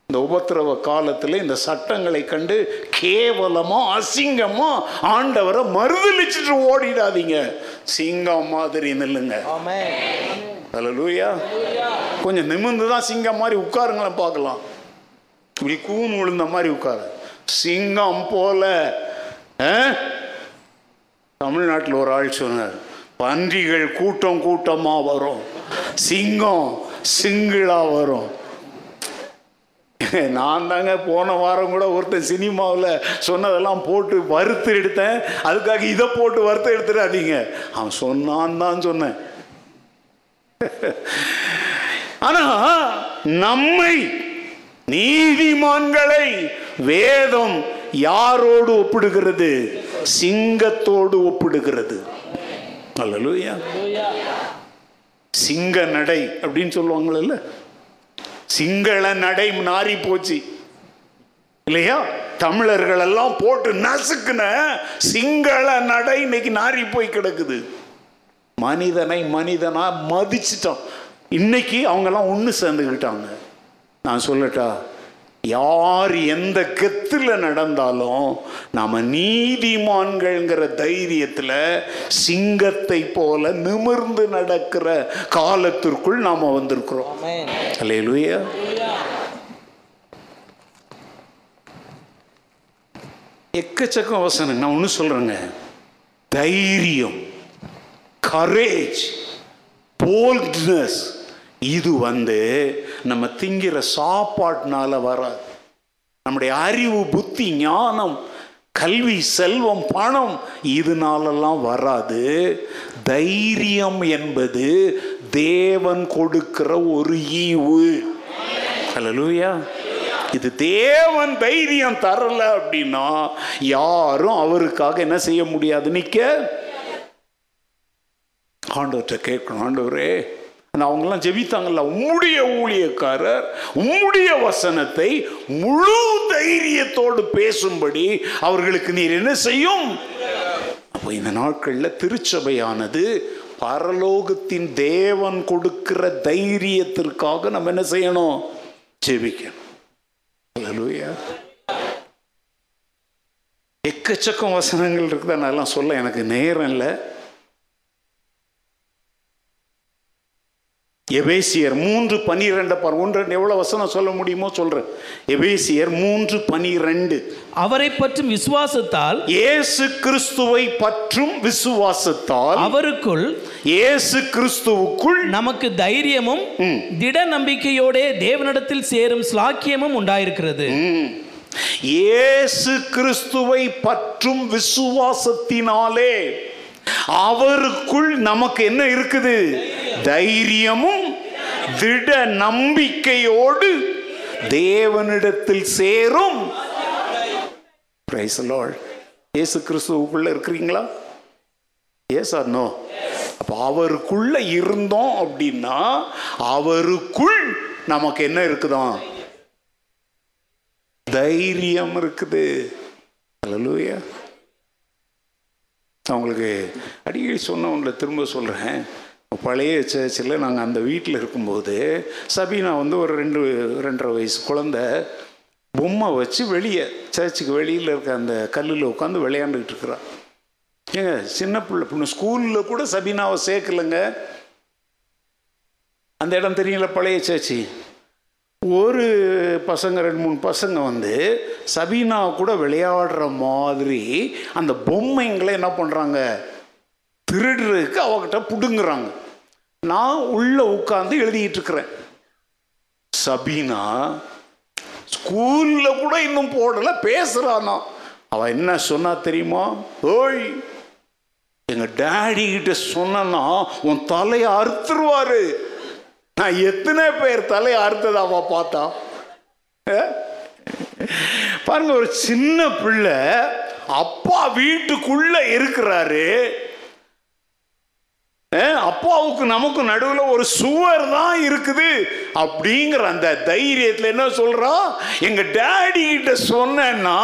இந்த உபத்திரவ காலத்துல இந்த சட்டங்களை கண்டு கேவலமா அசிங்கமா ஆண்டவரை மறுதலிச்சுட்டு ஓடிடாதீங்க, சிங்கம் மாதிரி நில்லுங்க. ஹல்லேலூயா. கொஞ்சம் நிமிர்ந்துதான் சிங்கம் மாதிரி உட்காருங்களேன் பார்க்கலாம். இப்படி கூன் விழுந்த மாதிரி உட்காரு, சிங்கம் போல. தமிழ்நாட்டில் ஒரு ஆள் சொன்னார், பன்றிகள் கூட்டம் கூட்டமா வரும், சிங்கம் சிங்கிளா வரும். நான் தாங்க போன வாரம் கூட ஒருத்தர் சினிமாவில் சொன்னதெல்லாம் போட்டு வறுத்து எடுத்தேன், அதுக்காக இதை போட்டு வறுத்து எடுத்துடாதீங்க. அவன் சொன்னான் தான் சொன்னேன். ஆனா நம்மை நீதிமான்களை வேதம் யாரோடு ஒப்பிடுகிறது? சிங்கத்தோடு ஒப்பிடுகிறது. ஹல்லேலூயா. சிங்க நடை அப்படின்னு சொல்லுவாங்கல்ல, சிங்கள நடை நாரி போச்சு இல்லையா? தமிழர்கள் எல்லாம் போட்டு நசுக்குன சிங்கள நடை இன்னைக்கு நாரி போய் கிடக்குது. மனிதனை மனிதனா மதிச்சிட்டோம். இன்னைக்கு அவங்கெல்லாம் ஒன்று சேர்ந்துக்கிட்டாங்க. நான் சொல்லட்டா, யார் எந்த கெத்துல நடந்தாலும் நாம நீதிமான்கள்ங்கிற தைரியத்தில் சிங்கத்தை போல நிமிர்ந்து நடக்கிற காலத்திற்குள் நாம வந்திருக்கிறோம். ஹல்லேலூயா. எக்கச்சக்கம் வசனம். நான் ஒன்று சொல்றேங்க, தைரியம், கரேஜ், போல்ட்னஸ், இது நம்ம திங்கிற சாப்பாட்டினால வராது. நம்முடைய அறிவு, புத்தி, ஞானம், கல்வி, செல்வம், பணம் இதனாலெல்லாம் வராது. தைரியம் என்பது தேவன் கொடுக்கிற ஒரு ஈவு. ஹல்லேலூயா. இது தேவன் தைரியம் தரல அப்படின்னா யாரும் அவருக்காக என்ன செய்ய முடியாது, நிக்க. ஆண்டவர்கிட்ட கேட்கணும், ஆண்டவரே, அவங்கெல்லாம் ஜெபித்தாங்கல்ல, உம்முடைய ஊழியக்காரர் உம்முடைய வசனத்தை முழு தைரியத்தோடு பேசும்படி அவர்களுக்கு நீர் என்ன செய்யும். அப்போ இந்த நாட்களில் திருச்சபையானது பரலோகத்தின் தேவன் கொடுக்கிற தைரியத்திற்காக நம்ம என்ன செய்யணும், ஜெபிக்கணும். ஹல்லேலூயா. எக்கச்சக்கம் வசனங்கள் இருக்குதா, நான் எல்லாம் சொல்ல எனக்கு நேரம் இல்லை. எபேசியர் 3:12 எவ்வளவு வசனம் சொல்ல முடியுமோ சொல்றேன். எபேசியர் 3:12 அவரை பற்றும் விசுவாசத்தால், இயேசு கிறிஸ்துவை பற்றும் விசுவாசத்தால், அவருக்குள் இயேசு கிறிஸ்துவுக்குள் நமக்கு தைரியமும் திட நம்பிக்கையோட தேவனிடத்தில் சேரும் ஸ்லாக்கியமும் உண்டாயிருக்கிறது. இயேசு கிறிஸ்துவை பற்றும் விசுவாசத்தினாலே அவருக்குள் நமக்கு என்ன இருக்குது, தைரியமும் திட நம்பிக்கையோடு தேவனிடத்தில் சேரும். Praise the Lord. இயேசு கிறிஸ்துவுக்குள்ள இருக்கிறீங்களா? Yes or no? அப்ப அவருக்குள்ள இருந்தோம் அப்படின்னா அவருக்குள் நமக்கு என்ன இருக்குதான், தைரியம் இருக்குது. Hallelujah. அவங்களுக்கு அடிக்கடி சொன்ன ஒன்றை திரும்ப சொல்கிறேன். பழைய சர்ச்சில் நாங்கள் அந்த வீட்டில் இருக்கும்போது சபீனா ஒரு 2.5 வயசு குழந்தை பொம்மை வச்சு வெளியே சர்ச்சுக்கு வெளியில் இருக்க அந்த கல்லில் உட்காந்து விளையாண்டுக்கிட்டு இருக்கிறான். ஏங்க சின்ன பிள்ளை பொண்ணு, ஸ்கூலில் கூட சபீனாவை சேர்க்கலைங்க. அந்த இடம் தெரியல, பழைய சர்ச்சி. ஒரு பசங்க 2-3 பசங்க சபீனா கூட விளையாடுற மாதிரி அந்த பொம்மைங்களை என்ன பண்ணுறாங்க, திருடுறதுக்கு அவகிட்ட பிடுங்குறாங்க. நான் உள்ளே உட்காந்து எழுதிக்கிட்டு இருக்கிறேன். சபீனா ஸ்கூலில் கூட இன்னும் போடலை, பேசுகிறானா. அவள் என்ன சொன்னா தெரியுமா, ஓய் எங்கள் டேடிக்கிட்ட சொன்னா உன் தலையை அறுத்துருவாரு. நான் எத்தனை பேர் தலையை அறுத்ததாவா பார்த்தா பாருங்க. ஒரு சின்ன பிள்ளை அப்பா வீட்டுக்குள்ள இருக்கிறாரு, அப்பாவுக்கு நமக்கு நடுவில் ஒரு சுவர் தான் இருக்குது அப்படிங்கிற அந்த தைரியத்தில் என்ன சொல்றா, எங்க டாடி கிட்ட சொன்னா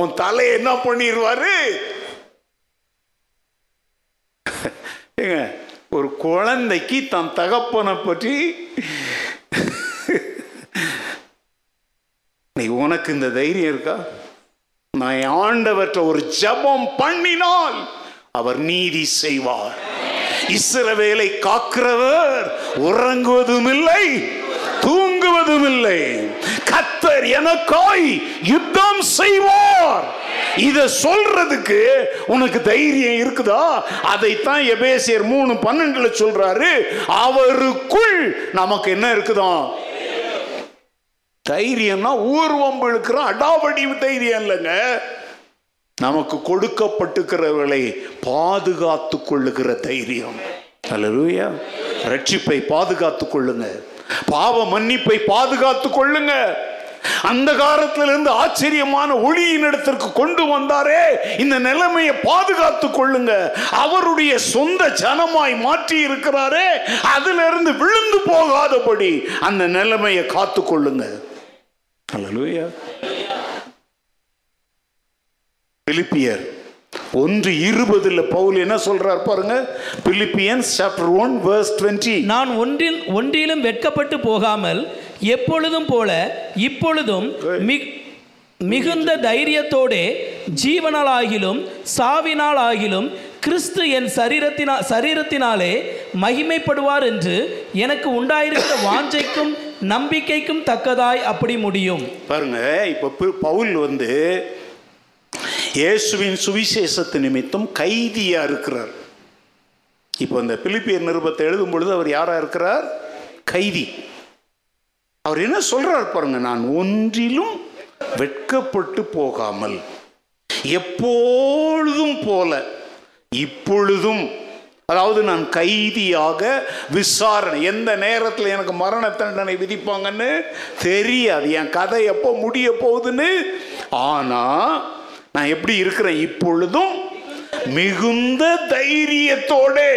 உன் தலையை என்ன பண்ணிடுவாரு. ஏங்க ஒரு குழந்தைக்கு தன் தகப்பனை பற்றி, உனக்கு இந்த தைரியம் இருக்கா? நான் ஆண்டவற்ற ஒரு ஜபம் பண்ணினால் அவர் நீதி செய்வார். இஸ்ரவேலை காக்கிறவர் உறங்குவதும் இல்லை தூங்குவதும் இல்லை. கர்த்தர் எனக்காய் யுத்தம் செய்வார். இத சொல்றதுக்கு உனக்கு தைரியம் இருக்குதா? அதைத்தான் எபேசியர் 3:12 சொல்றாரு. அவருக்குள் நமக்கு என்ன இருக்குதான், தைரியம்னா ஊர்வம்பு இருக்கிற அடாவடி தைரியம் இல்லைங்க. நமக்கு கொடுக்கப்பட்டிருக்கிறவர்களை பாதுகாத்து கொள்ளுகிற தைரியம். ஹல்லேலூயா. ரட்சிப்பை பாதுகாத்து கொள்ளுங்க, பாவ மன்னிப்பை பாதுகாத்து கொள்ளுங்க. அந்த காலத்திலிருந்து ஆச்சரியமான ஒளியின் இடத்திற்கு கொண்டு வந்தாரே, இந்த நிலைமையை பாதுகாத்து கொள்ளுங்க. அவருடைய சொந்த ஜனமாய் மாற்றி இருக்கிறாரே, அதுல இருந்து விழுந்து போகாதபடி அந்த நிலைமையை காத்து கொள்ளுங்க. ஹல்லேலூயா. பிலிப்பியர் 1:20 பவுல் என்ன சொல்றார் பாருங்க. Philippians chapter 1:20. நான் ஒன்றிலும் வெட்கப்பட்டு போகாமல் எப்பொழுதும் போல இப்பொழுதும் மிகுந்த தைரியத்தோடே ஜீவனால் ஆகிலும் சாவினால் ஆகிலும் கிறிஸ்து என் சரீரத்தினாலே மகிமைப்படுவார் என்று எனக்கு உண்டாயிருக்கிற வாஞ்சைக்கும் நம்பிக்கைக்கும் தக்கதாய் அப்படி முடியும். பாருங்க, இப்ப பவுல் இயேசுவின் சுவிசேஷத்து நிமித்தம் கைதியா இருக்கிறார். இப்போ இந்த பிலிப்பியர் நிருபத்தை எழுதும் பொழுது அவர் யாரா இருக்கிறார், கைதி. அவர் என்ன சொல்றார் பாருங்க, நான் ஒன்றிலும் வெட்கப்பட்டு போகாமல் எப்பொழுதும் போல இப்பொழுதும், அதாவது நான் கைதியாக விசாரணை, எந்த நேரத்தில் எனக்கு மரண தண்டனை விதிப்பாங்கன்னு தெரியாது, என் கதை எப்போ முடிய போகுதுன்னு. ஆனால் நான் எப்படி இருக்கிறேன்? இப்பொழுதும் மிகுந்த தைரியத்தோடு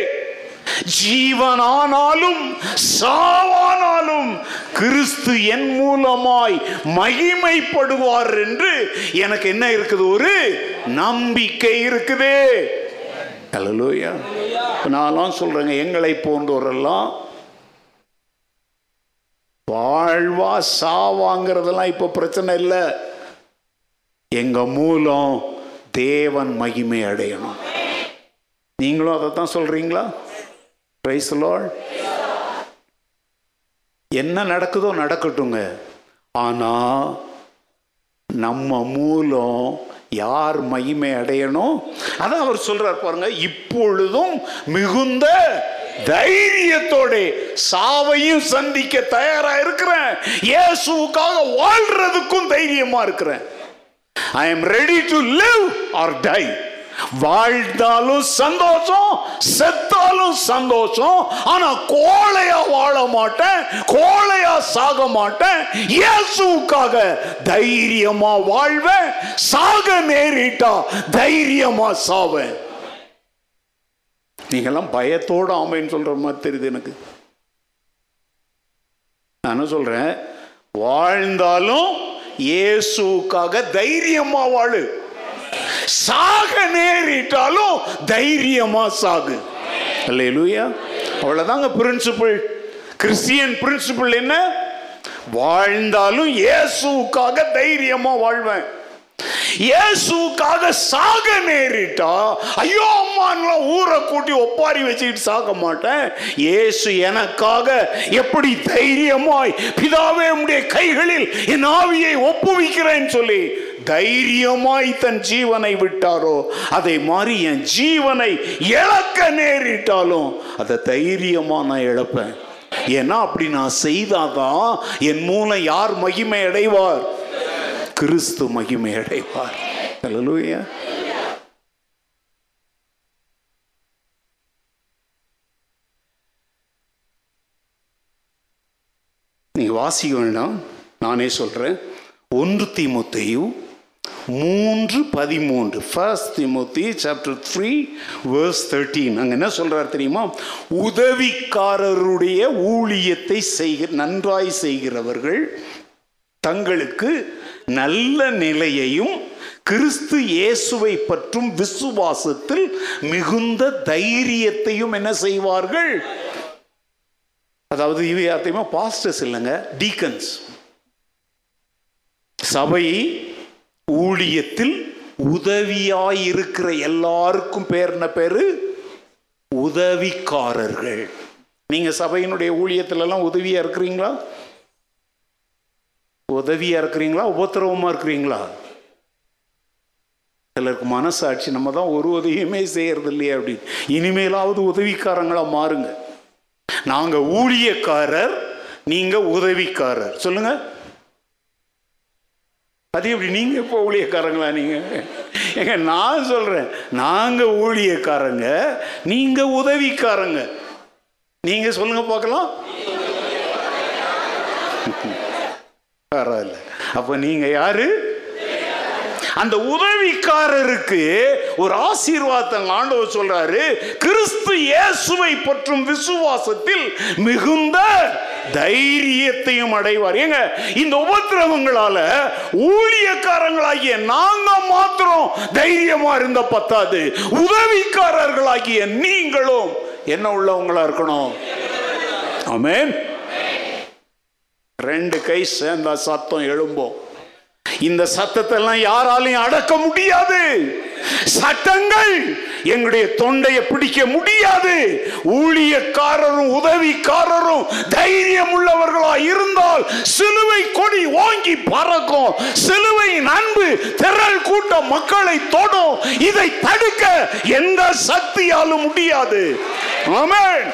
ஜீவனானாலும் சாவானாலும் கிறிஸ்து என் மூலமாய் மகிமைப்படுவார் என்று எனக்கு என்ன இருக்குது? ஒரு நம்பிக்கை இருக்குது. ஹல்லேலூயா. நான்லாம் சொல்றேங்க, எங்களை போன்றோரெல்லாம் வாழ்வா சாவாங்கிறதெல்லாம் இப்போ பிரச்சனை இல்லை. எங்க மூலம் தேவன் மகிமை அடையணும். நீங்களும் அதைத்தான் சொல்றீங்களா? Praise the Lord. என்ன நடக்குதோ நடக்கட்டுங்க, ஆனா நம்ம மூலம் யார் மகிமை அடையணும் அதான் அவர் சொல்றார் பாருங்க. இப்பொழுதும் மிகுந்த தைரியத்தோட சாவையும் சந்திக்க தயாரா இருக்கிறேன், இயேசுவுக்காக வாழ்றதுக்கும் தைரியமா இருக்கிறேன். I am ready to live or die. வாழ்ந்தாலும் சந்தோஷம், செத்தாலும் சந்தோஷம். ஆனா கோழையா வாழ மாட்டேன், கோழையா சாக மாட்டேன். இயேசுவுக்காக தைரியமா வாழ்வேன், சாக நேரிட்டா தைரியமா சாவேன். நீங்கெல்லாம் பயத்தோட ஆமைன்னு சொல்ற மாதிரி தெரியுது எனக்கு. நான் சொல்றேன், வாழ்ந்தாலும் இயேசுவுக்காக தைரியமா வாழு, சாக நேரிட்டாலும் தைரியமா சாகு. ஹல்லேலூயா. அவ்வளவுதாங்க பிரின்சிபிள், கிறிஸ்டியன் பிரின்சிபிள். என்ன? வாழ்ந்தாலும் இயேசுவுக்காக தைரியமா வாழ்வேன், இயேசுவுக்காக சாக நேரிட்டா ஐயோ அம்மா ஊரை கூட்டி ஒப்பாரி வச்சுக்கிட்டு சாக மாட்டேன். இயேசு எனக்காக எப்படி தைரியமாய் பிதாவே உம்முடைய கைகளில் என் ஆவியை ஒப்புவிக்கிறேன்னு சொல்லி தைரியமாய் தன் ஜீவனை விட்டாரோ அதை மாதிரி என் ஜீவனை இழக்க நேரிட்டாலும் அதை தைரியமா நான் இழப்பேன். ஏன்னா அப்படி நான் செய்தாதான் என் மூலம் யார் மகிமை அடைவார்? கிறிஸ்து மகிமை அடைவார். ஹல்லேலூயா. நீங்க வாசிக்க வேண்டாம், நானே சொல்றேன். 1 தீமோத்தேயு 3:13, 1 Timothy 3:13. அங்கே என்ன சொல்றாரு தெரியுமா? உதவிக்காரருடைய ஊழியத்தை நன்றாய் செய்கிறவர்கள் தங்களுக்கு நல்ல நிலையையும் கிறிஸ்து இயேசுவை பற்றும் விசுவாசத்தில் மிகுந்த தைரியத்தையும் என்ன செய்வார்கள்? அதாவது இவை யார்த்தையுமா? பாஸ்டர்ஸ் இல்லைங்க, டீக்கன்ஸ். சபை ஊழியத்தில் உதவியாயிருக்கிற எல்லாருக்கும் பேர் என்ன பேரு? உதவிக்காரர்கள். நீங்க சபையினுடைய ஊழியத்துல எல்லாம் உதவியா இருக்கிறீங்களா? உதவியா இருக்கிறீங்களா? உபத்திரவமா இருக்கிறீங்களா? சிலருக்கு மனசாட்சி நம்ம தான் ஒரு உதவியுமே செய்யறது இல்லையா அப்படின்னு. இனிமேலாவது உதவிக்காரங்களா மாறுங்க. நாங்க ஊழியக்காரர், நீங்க உதவிக்காரர். சொல்லுங்க, அது எப்படி? நீங்க இப்போ ஊழியக்காரங்களா? நீங்க எங்க? நான் சொல்றேன், நாங்க ஊழியக்காரங்க, நீங்க உதவிக்காரங்க. நீங்க சொல்லுங்க பார்க்கலாம். அப்ப நீங்க யாரு? அந்த உதவிக்காரருக்கு ஒரு ஆசீர்வாதம் ஆண்டவர் சொல்றாரு, கிறிஸ்து இயேசுவை பற்றும் விசுவாசத்தில் மிகுந்த தைரியத்தையும் அடைவார். ஏங்க, இந்த உபத்திரவங்களால ஊழியக்காரங்களாகிய நாங்க மாத்திரம் தைரியமா இருந்த பத்தாது, உதவிக்காரர்களாகிய நீங்களும் என்ன உள்ளவங்களா இருக்கணும். ஆமென். ரெண்டு கை சேர்ந்த சத்தம் எழும்போம். இந்த சத்தத்தை எல்லாம் யாராலையும் அடக்க முடியாது, சட்டங்கள் எங்களுடைய தொண்டையை பிடிக்க முடியாது. ஊழியக்காரரும் உதவிக்காரரும் தைரியம் உள்ளவர்களா இருந்தால் சிலுவை கொடி ஓங்கி பறக்கும், சிலுவையின் அன்பு திரள் கூட்ட மக்களை தொடும். இதை தடுக்க எந்த சக்தியாலும் முடியாது. ஆமென்.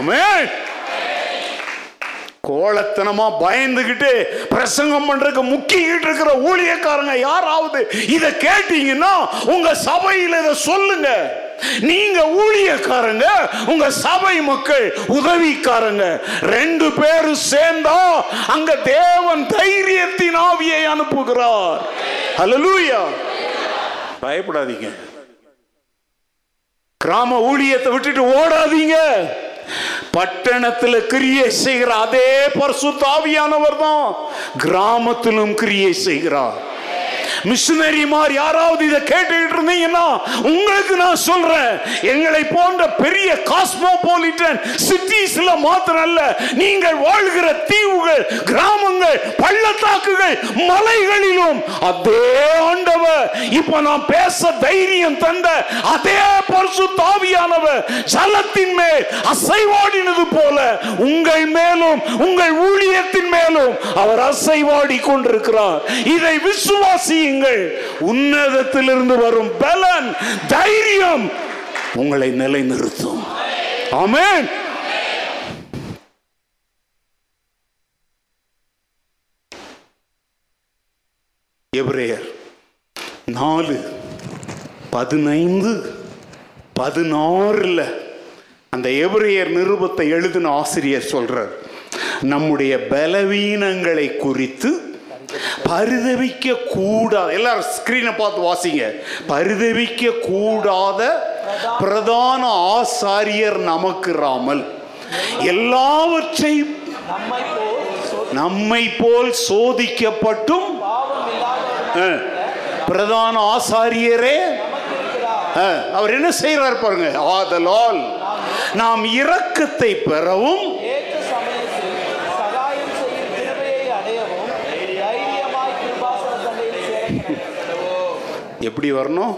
ஆமென். கோலத்தனமா பயந்துகிட்டு பிரசங்கம் பண்றதுக்கு முக்கிட்டு இருக்கிற ஊழியக்காரங்க யாராவது இதை கேட்டீங்கன்னா உங்க சபையில இதை சொல்லுங்க. நீங்க ஊழியக்காரங்க, உங்க சபை மக்கள் உதவிக்காரங்க, ரெண்டு பேரும் சேர்ந்தா அங்க தேவன் தைரியத்தின் ஆவியை அனுப்புகிறார். ஹல்லேலூயா. பயப்படாதீங்க, கிராம ஊழியத்தை விட்டுட்டு ஓடாதீங்க. பட்டணத்தில் கிரியை செய்கிற அதே பரிசுத்த ஆவியானவர் தான் கிராமத்திலும் கிரியை செய்கிறார். மிஷனரிமார் யாராவது இதை கேட்டுக்கிட்டு இருந்தீங்கன்னா உங்களுக்கு நான் சொல்றேன், எங்களை போன்ற பெரிய காஸ்மோபாலிட்டன் சிட்டிஸ்ல மாத்திரம் அல்ல, நீங்கள் வாழ்கிற தீவுகள், கிராமங்கள், பள்ளத்தாக்குகள், மலைகளிலும் அதே ஆண்டவர் இப்ப நான் பேச தைரியம் தந்த அதே பரிசுத்த ஆவியானவர் ஜலத்தின் மேல் அசைவாடினது போல உங்கள் மேலும் உங்கள் ஊழியத்தின் மேலும் அவர் அசைவாடி கொண்டிருக்கிறார். இதை விசுவாசி, உன்னதத்திலிருந்து வரும் பலன், தைரியம் உங்களை நிலைநிறுத்தும். ஆமென். எபிரேயர் 4:15-16 அந்த எபிரேயர் நிருபத்தை எழுதின ஆசிரியர் சொல்றார், நம்முடைய பலவீனங்களை குறித்து பரிதவிக்க கூடாத, எல்லாரும் ஸ்கிரீனை பார்த்து வாசிங்க, பரிதவிக்க கூடாத பிரதான ஆசாரியர் நமக்கு ராமல் எல்லாவற்றையும் நம்மை போல் சோதிக்கப்பட்டும் பிரதான ஆசாரியரே அவர் என்ன செய்யறார் பாருங்க, ஆதலால் நாம் இரக்கத்தை பெறவும் எப்படி வரணும்,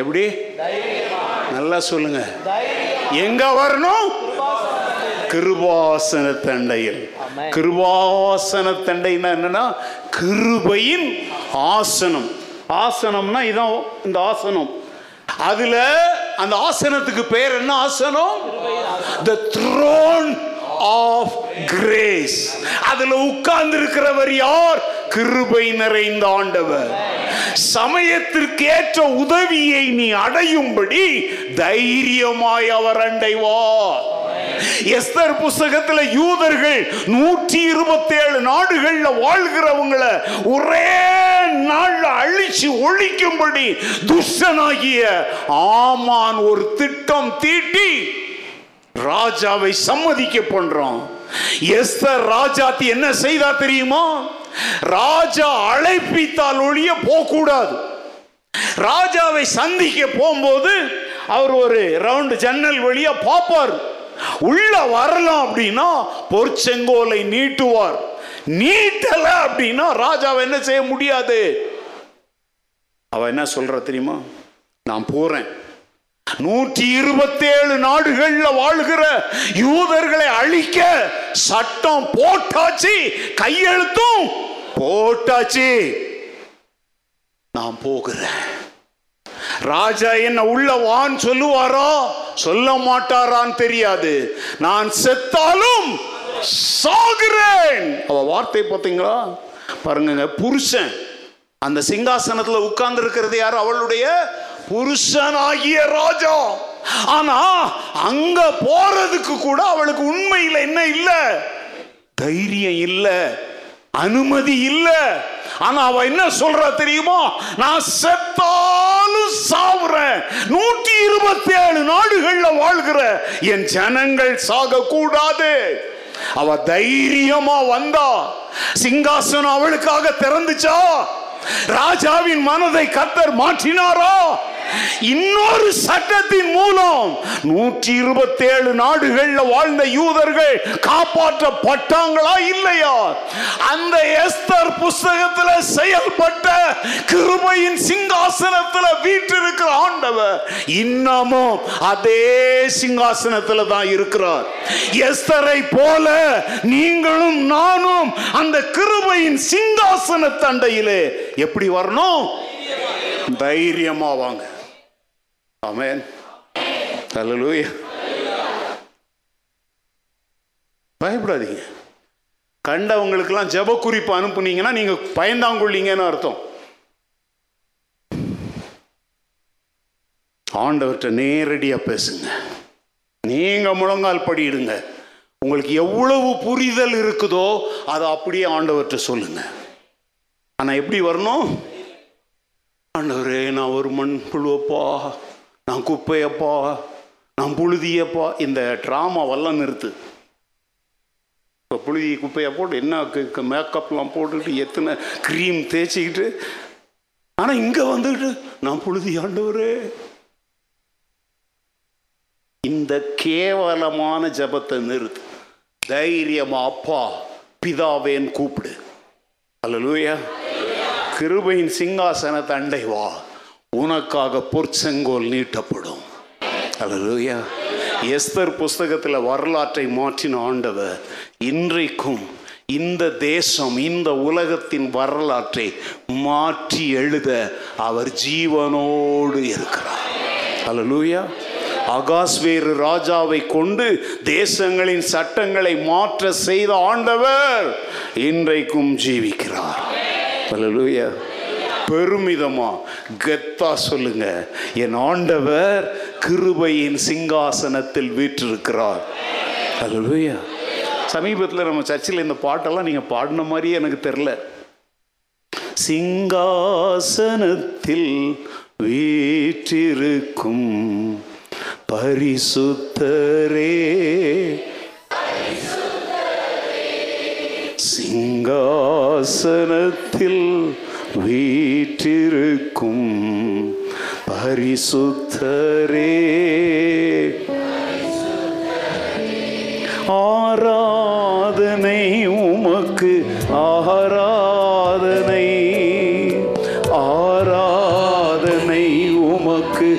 எப்படி நல்லா சொல்லுங்க, எங்க வரணும், கிருபாசன தண்டையில். கிருபாசன தண்டைன்னா என்னன்னா கிருபையின் ஆசனம். ஆசனம்னா இதான் இந்த ஆசனம், அதுல அந்த ஆசனத்துக்கு பேர் என்ன ஆசனம், the throne of grace. அதுல உட்கார்ந்து இருக்கிறவர் யார், கிருபை நிறைந்த ஆண்டவர். சமயத்திற்கு ஏற்ற உதவியை நீ அடையும்படி தைரியமாய் அவர் அண்டைவார். எஸ்தர் புத்தகத்தில் யூதர்கள் 127 நாடுகள்ல வாழ்கிறவங்களை ஒரே நாள்ல அழிச்சு ஒழிக்கும்படி துஷ்டனாகிய ஆமான் ஒரு திட்டம் தீட்டி ராஜாவை சம்மதிக்க பண்றான். எஸ்தர் ராஜாத்தி என்ன செய்தா தெரியுமா, ராஜா அழைப்பித்தால் ஒழிய போகக்கூடாது. ராஜாவை சந்திக்க போகும்போது அவர் ஒரு ரவுண்ட் ஜன்னல் வழியா பார்ப்பார், உள்ள வரலாம் அப்படின்னா பொற்செங்கோலை நீட்டுவார், நீட்டல அப்படின்னா ராஜாவை என்ன செய்ய முடியாது. அவ என்ன சொல்ற தெரியுமா, நான் போறேன், 127 நாடுகள்ல வாழ்கிற யூதர்களை அழிக்க சட்டம் போட்டாச்சு, கையெழுத்தும் போட்டாச்சு, நான் போகிறேன். ராஜா என்ன உள்ள வான் சொல்லுவாரா சொல்ல மாட்டாரான்னு தெரியாது, நான் செத்தாலும் சாகிறேன். அவ வார்த்தை பார்த்தீங்களா பாருங்க, புருஷன் அந்த சிங்காசனத்துல உட்கார்ந்து இருக்கிறது யாரு, அவளுடைய புருஷனாகிய ராஜா. ஆனா அங்க போறதுக்கு கூட அவளுக்கு உண்மையில் என்ன இல்ல, தைரியம் இல்ல, அனுமதி இல்ல. ஆனா அவ என்ன சொல்றா தெரியுமா, நான் செத்தாலும் சாவுறேன், 127 நாடுகள்ல வாழ்கிற என் ஜனங்கள் சாக கூடாது. அவ தைரியமா வந்தா சிங்காசனம் அவளுக்காக திறந்துச்சா, ராஜாவின் மனதை கர்த்தர் மாற்றினாரோ, இன்னொரு சட்டத்தின் மூலம் 127 நாடுகள்ல வாழ்ந்த யூதர்கள் காப்பாற்றப்பட்டாங்களா இல்லையா. அந்த எஸ்தர் புத்தகத்துல செயல்பட்ட கிருபையின் சிங்காசனத்துல வீற்றிருக்கிற ஆண்டவர் இன்னமும் அதே சிங்காசனத்துல தான் இருக்கிறார். எஸ்தரை போல நீங்களும் நானும் அந்த கிருபையின் சிங்காசன தண்டையிலே எப்படி வரணும், தைரியமா வாங்க. ஆமென். ஹல்லேலூயா. பயப்படாதீங்க. கண்டவங்களுக்கெல்லாம் ஜெப குறிப்பு அனுப்புனீங்கன்னா நீங்கள் பயந்தாங்கொள்ளீங்கன்னு அர்த்தம். ஆண்டவர்கிட்ட நேரடியாக பேசுங்க. நீங்கள் முழங்கால் படியிடுங்க. உங்களுக்கு எவ்வளவு புரிதல் இருக்குதோ அதை அப்படியே ஆண்டவர்கிட்ட சொல்லுங்க. ஆனால் எப்படி வரணும்? ஆண்டவரே, நான் ஒரு மண் புழுவப்பா, நான் குப்பையப்பா, நான் புழுதியப்பா. இந்த ட்ராமாவெல்லாம் நிறுத்து. இப்போ புழுதி குப்பையை போட்டு என்ன மேக்கப்லாம் போட்டுக்கிட்டு எத்தனை க்ரீம் தேய்ச்சிக்கிட்டு, ஆனால் இங்கே வந்துக்கிட்டு நான் புழுதி ஆண்டவரே. இந்த கேவலமான ஜபத்தை நிறுத்து. தைரியமா அப்பா பிதாவேன் கூப்பிடு. அல்லேலூயா. கிருபையின் சிங்காசன தண்டை வா, உனக்காக பொற்செங்கோல் நீட்டப்படும். அல்லேலூயா. எஸ்தர் புஸ்தகத்தில் வரலாற்றை மாற்றின ஆண்டவர் இன்றைக்கும் இந்த தேசம், இந்த உலகத்தின் வரலாற்றை மாற்றி எழுத அவர் ஜீவனோடு இருக்கிறார். அல்லேலூயா. அகாஸ்வேறு ராஜாவை கொண்டு தேசங்களின் சட்டங்களை மாற்ற செய்த ஆண்டவர் இன்றைக்கும் ஜீவிக்கிறார். அல்லேலூயா. பெருமிதமா கெத்தா சொல்லுங்க, என் ஆண்டவர் கிருபையின் சிங்காசனத்தில் வீற்றிருக்கிறார். அல்லேலூயா. சமீபத்தில் நம்ம சர்ச்சில் இந்த பாட்டெல்லாம் நீங்கள் பாடின மாதிரியே எனக்கு தெரியல. சிங்காசனத்தில் வீற்றிருக்கும் பரிசுத்தரே, சிங்காசனத்தில் வீற்றிருக்கும் பரிசுத்தரே, ஆராதனை உமக்கு, ஆராதனை ஆராதனை உமக்கு,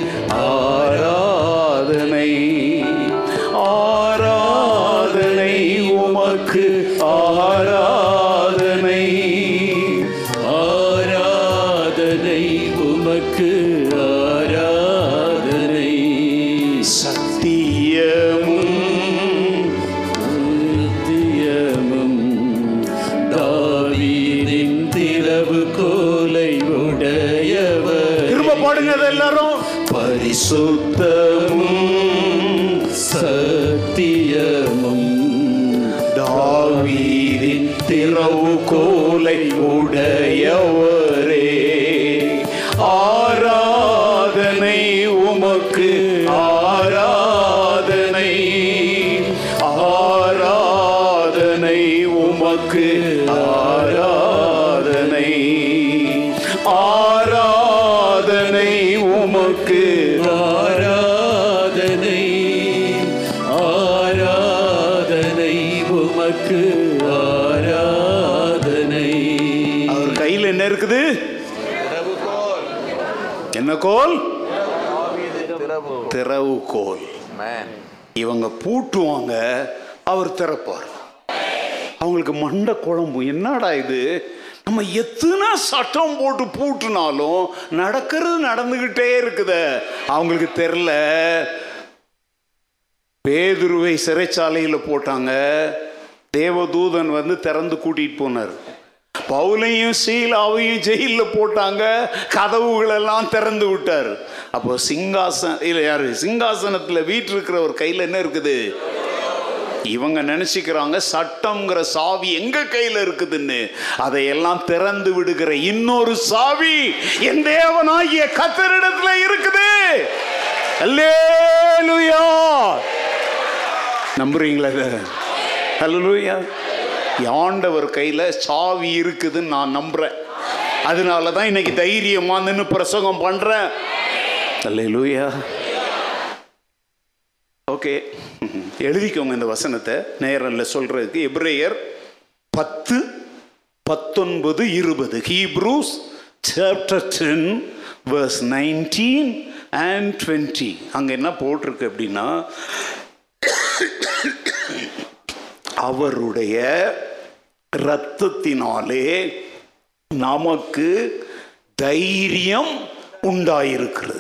சுத்தமும் சத்தியமும் தாவீதின் திறவுகோலை உடையவரே, ஆராதனை உமக்கு, ஆராதனை ஆராதனை உமக்கு, ஆராதனை ஆராதனை உமக்கு, ஆராதனை ஆராதனை உமக்கு, ஆராதனை. அவர் கையில் என்ன இருக்குது? என்ன கோல்? திறவுகோல். இவங்க பூட்டுவாங்க, அவர் திறப்பார். அவங்களுக்கு மண்டை குழம்பு, என்னடா இது, நம்ம எத்தனை சட்டம் போட்டு பூட்டினாலும் நடக்கிறது நடந்துகிட்டே இருக்குது. அவங்களுக்கு தெரியல. பேதுருவை சிறைச்சாலையில் போட்டாங்க, தேவதூதன் வந்து திறந்து கூட்டிட்டு போனார். பவுலையும் சீலாவையும் ஜெயிலில் போட்டாங்க, கதவுகளெல்லாம் திறந்து விட்டார். அப்போ சிங்காசனத்தில் வீற்றிருக்கிற ஒரு கையில் என்ன இருக்குது? இவங்க நினைச்சுக்கிறாங்க சட்டம்ங்கிற சாவி எங்க கையில் இருக்குதுன்னு. அதையெல்லாம் திறந்து விடுகிற இன்னொரு சாவி என் தேவனாகிய கர்த்தரிடத்துல இருக்குது. அல்லேலூயா. நம்புறீங்களா? அல்லேலூயா. ஆண்டவர் கையில சாவி இருக்குதுன்னு நான் நம்புறேன். அதனாலதான் இன்னைக்கு தைரியமா நின்னு பிரசங்கம் பண்றேன். அல்லேலூயா. ஓகே, எழுதிக்கோங்க இந்த வசனத்தை. நேரில் சொல்றதுக்கு எபிரேயர் 10:19-20. Hebrews chapter 10:19-20. அங்கே என்ன போட்டிருக்கு அப்படின்னா, அவருடைய இரத்தத்தினாலே நமக்கு தைரியம் உண்டாயிருக்கிறது.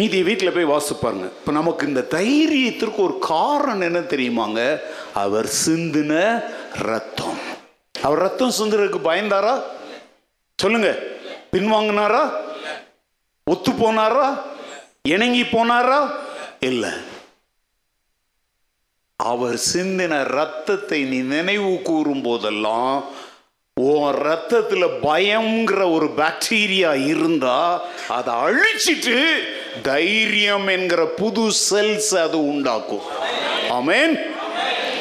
மீதியை வீட்டில் போய் வாசிப்பாருங்க. இப்போ நமக்கு இந்த தைரியத்திற்கு ஒரு காரணம் என்ன தெரியுமாங்க? அவர் சிந்தின ரத்தம். அவர் ரத்தம் சிந்துறதுக்கு பயந்தாரா? சொல்லுங்க. பின்வாங்கினாரா? ஒத்து போனாரா? இணங்கி போனாரா? இல்லை. அவர் சிந்தின ரத்தத்தை நீ நினைவு கூறும் போதெல்லாம், உன் ரத்தத்துல பயம்ங்கிற ஒரு பாக்டீரியா இருந்தா அதை அழிச்சிட்டு தைரியம் என்கிற புது செல்ஸ் அது உண்டாக்கும். ஆமென்.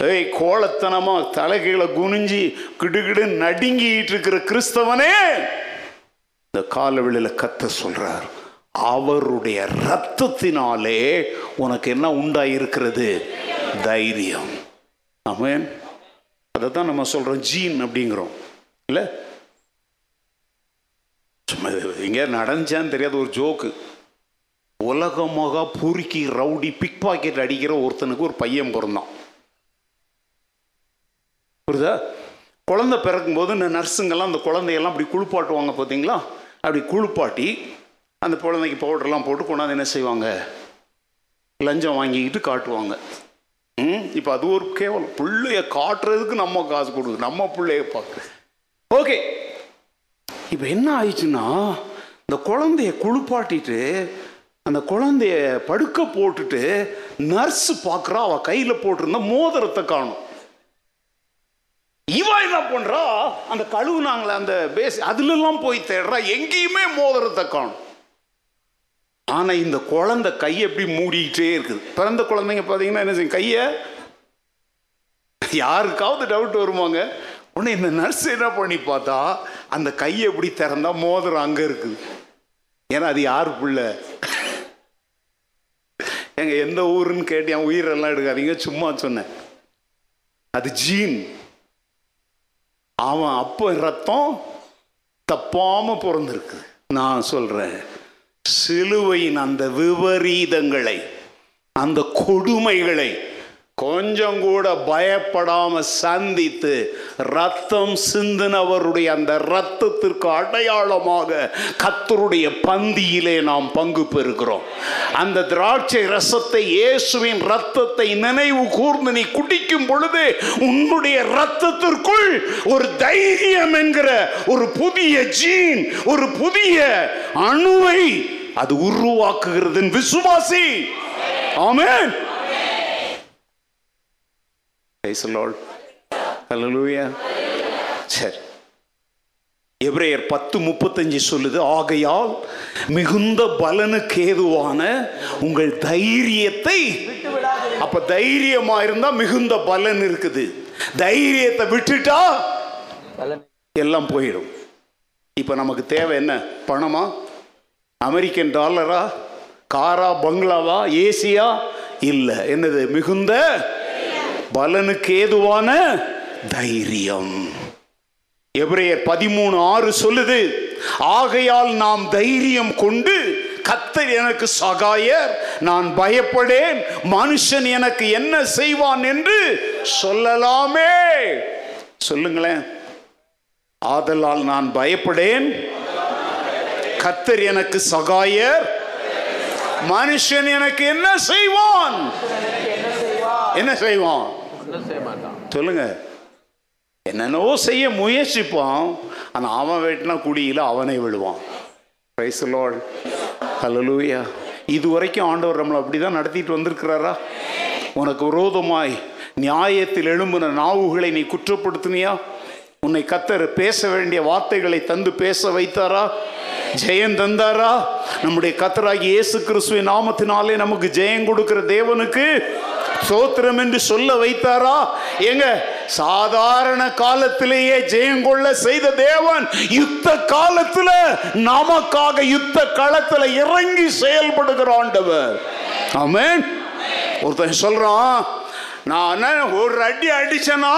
ஏய், கோலத்தனமா தலைகீழ குனிஞ்சி கிடுகிடு நடுங்கிட்டு இருக்கிற கிறிஸ்தவனே, இந்த காலவெளியில கத்த சொல்றார், அவருடைய ரத்தத்தினாலே உனக்கு என்ன உண்டாயிருக்கிறது? தைரியம். ஆமென். அதை தான் நம்ம சொல்றோம் ஜீன் அப்படிங்கிறோம். இல்லை, இங்கே நடந்துச்சான்னு தெரியாத ஒரு ஜோக்கு. உலகமாக பொறுக்கி ரவுடி பிக் பாக்கெட் அடிக்கிற ஒருத்தனுக்கு ஒரு பையன் பிறந்தான். புரியுதா? குழந்தை பிறக்கும்போது இந்த நர்ஸுங்கெல்லாம் அந்த குழந்தையெல்லாம் அப்படி குளிப்பாட்டுவாங்க பார்த்தீங்களா? அப்படி குளிப்பாட்டி அந்த குழந்தைக்கு பவுடர்லாம் போட்டு கொண்டாந்து என்ன செய்வாங்க? லஞ்சம் வாங்கிக்கிட்டு காட்டுவாங்க. இப்போ அது ஒரு கேவலம். பிள்ளைய காட்டுறதுக்கு நம்ம காசு கொடுக்குது, நம்ம பிள்ளைய பார்க்குது. ஓகே, இப்போ என்ன ஆயிடுச்சுன்னா, இந்த குழந்தைய குளிப்பாட்டிட்டு அந்த குழந்தைய படுக்க போட்டுட்டு நர்ஸ் பார்க்குறா, அவள் கையில் போட்டிருந்த மோதிரத்தை காணும். இவா என்ன பண்றா, அந்த கழுவுனாங்களே அந்த பேஸ் அதுலாம் போய் தேடுறா, எங்கேயுமே மோதிரத்தை காணும். ஆனால் இந்த குழந்தை கையை எப்படி மூடிக்கிட்டே இருக்குது. பிறந்த குழந்தைங்க பார்த்தீங்கன்னா என்ன செய்யும்? கையை. யாருக்காவது டவுட் வருவாங்க. உடனே இந்த நர்ஸ் என்ன பண்ணி பார்த்தா, அந்த கையை எப்படி திறந்தா மோதிரம் அங்கே இருக்குது. ஏன்னா அது யாருக்குள்ள எங்க எந்த ஊருன்னு கேட்டு என் உயிரெல்லாம் எடுக்காதீங்க, சும்மா சொன்னேன். அது ஜீன். அவன் அப்போ ரத்தம் தப்பாம பிறந்திருக்கு. நான் சொல்றேன், சிலுவையின் அந்த விபரீதங்களை, அந்த கொடுமைகளை கொஞ்சம் கூட பயப்படாம சந்தித்து ரத்தம் சிந்தினவருடைய அந்த ரத்தத்திற்கு அடையாளமாக கர்த்தருடைய பந்தியிலே நாம் பங்கு பெறுகிறோம். அந்த திராட்சை ரசத்தை, இயேசுவின் ரத்தத்தை நினைவு கூர்ந்து நீ குடிக்கும் பொழுது உன்னுடைய ரத்தத்திற்குள் ஒரு தைரியம் என்கிற ஒரு புதிய ஜீன், ஒரு புதிய அணுவை அது உருவாக்குகிறது விசுவாசி. ஆமென். Hallelujah. சரி, எபிரேயர் 10:35 சொல்லுது, ஆகையால் மிகுந்த பலனுக்கு ஏதுவான உங்கள் தைரியத்தை. அப்ப தைரியமா இருந்தா மிகுந்த பலன் இருக்குது. தைரியத்தை விட்டுட்டா எல்லாம் போயிடும். இப்ப நமக்கு தேவை என்ன? பணமா? அமெரிக்கன் டாலரா? காரா? பங்களாவா? ஏசியா? இல்ல, என்னது? மிகுந்த பலனுக்கு ஏதுவான தைரியம். எபிரேயர் 13:6 சொல்லுது, ஆகையால் நாம் தைரியம் கொண்டு, கர்த்தர் எனக்கு சகாயர், நான் பயப்படேன், மனுஷன் எனக்கு என்ன செய்வான் என்று சொல்லலாமே. சொல்லுங்களேன். ஆதலால் நான் பயப்படேன், கர்த்தர் எனக்கு சகாயர், மனுஷன் எனக்கு என்ன செய்வான்? என்ன செய்வோம்? சொல்லுங்க. என்னென்னவோ செய்ய முயற்சிப்போம், ஆனா அவன் வெட்டினா குடியில அவனை விடுவான். Praise the Lord. ஹல்லேலூயா. இது வரைக்கும் ஆண்டவர் நம்மளை அப்படிதான் நடத்திட்டு வந்திருக்கிறாரா? உனக்கு விரோதமாய் நியாயத்தில் எழும்புன நாவுகளை நீ குற்றப்படுத்தினியா? உன்னை கத்தர் பேச வேண்டிய வார்த்தைகளை தந்து பேச வைத்தாரா? ஜெயம் தந்தாரா? நம்முடைய கத்தராகி இயேசு கிறிஸ்துவின் நாமத்தினாலே நமக்கு ஜெயம் கொடுக்கிற தேவனுக்கு சோத்திரம் என்று சொல்ல வைத்தாரா? எங்க சாதாரண காலத்திலேயே ஜெயம் கொள்ள செய்த தேவன் யுத்த காலத்துல நமக்காக யுத்த களத்துல இறங்கி செயல்படுகிற ஆண்டவர். ஆமென். ஒருத்தன் சொல்றான், நான் ஒரு அடி அடிச்சனா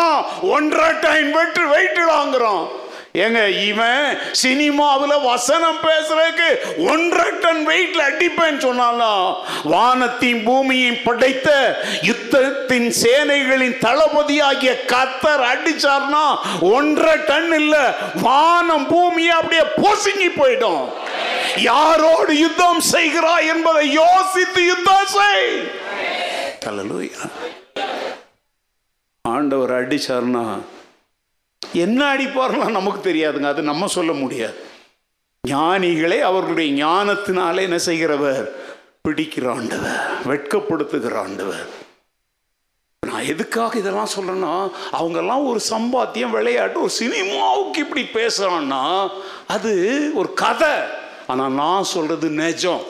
1.5 டைம் வெட்டு வெயிட்டுடாங்கிறான். ஏங்க இவன் சினிமாவில் வசனம் பேசுறதுக்கு 1.5 டன் வெயிட்ல அடிப்பேன்னு சொன்னாலும் வானத்தையும் பூமியையும் படைத்த யுத்தத்தின் சேனைகளின் தளபதி ஆகிய கர்த்தர் அடிச்சார்னா 1.5 டன் இல்ல வானம் பூமியை அப்படியே பொசுங்கி போயிடும். யாரோடு யுத்தம் செய்கிறாய் என்பதை யோசித்து யுத்தம் செய். ஹல்லேலூயா. ஆண்டவர் அடிச்சார்னா என்ன அடிப்பார்லாம் நமக்கு தெரியாதுங்க, அது நம்ம சொல்ல முடியாது. ஞானிகளை அவர்களுடைய ஞானத்தினாலே என்ன செய்கிறவர் பிடிக்கிற ஆண்டவர், வெட்கப்படுத்துகிற ஆண்டவர். நான் எதுக்காக இதெல்லாம் சொல்றேன்னா, அவங்கெல்லாம் ஒரு சம்பாத்தியம் விளையாட்டு ஒரு சினிமாவுக்கு இப்படி பேசுறான்னா அது ஒரு கதை, ஆனா நான் சொல்றது நிஜம்.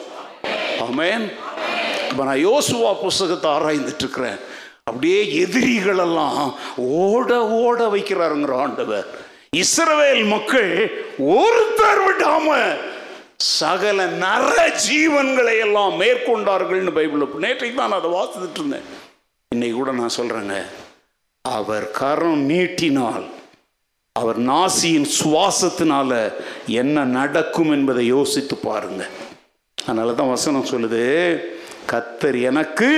ஆமென். இப்போ நான் யோசுவா புஸ்தகத்தை ஆராய்ந்துட்டு இருக்கிறேன். அப்படியே எதிரிகளெல்லாம் ஓட ஓட வைக்கிறாருங்கிற ஆண்டவர். இஸ்ரவேல் மக்கள் ஒருத்தர் விடாம சகல நர ஜீவன்களை எல்லாம் மேற்கொண்டார்கள்னு பைபிள். நேற்றைக்கு தான் அதை வாசித்துட்டு இருந்தேன். இன்னைக்கு கூட நான் சொல்றேங்க, அவர் கரம் நீட்டினால், அவர் நாசியின் சுவாசத்தினால என்ன நடக்கும் என்பதை யோசித்து பாருங்க. அதனால தான் வசனம் சொல்லுது, கர்த்தர் எனக்கு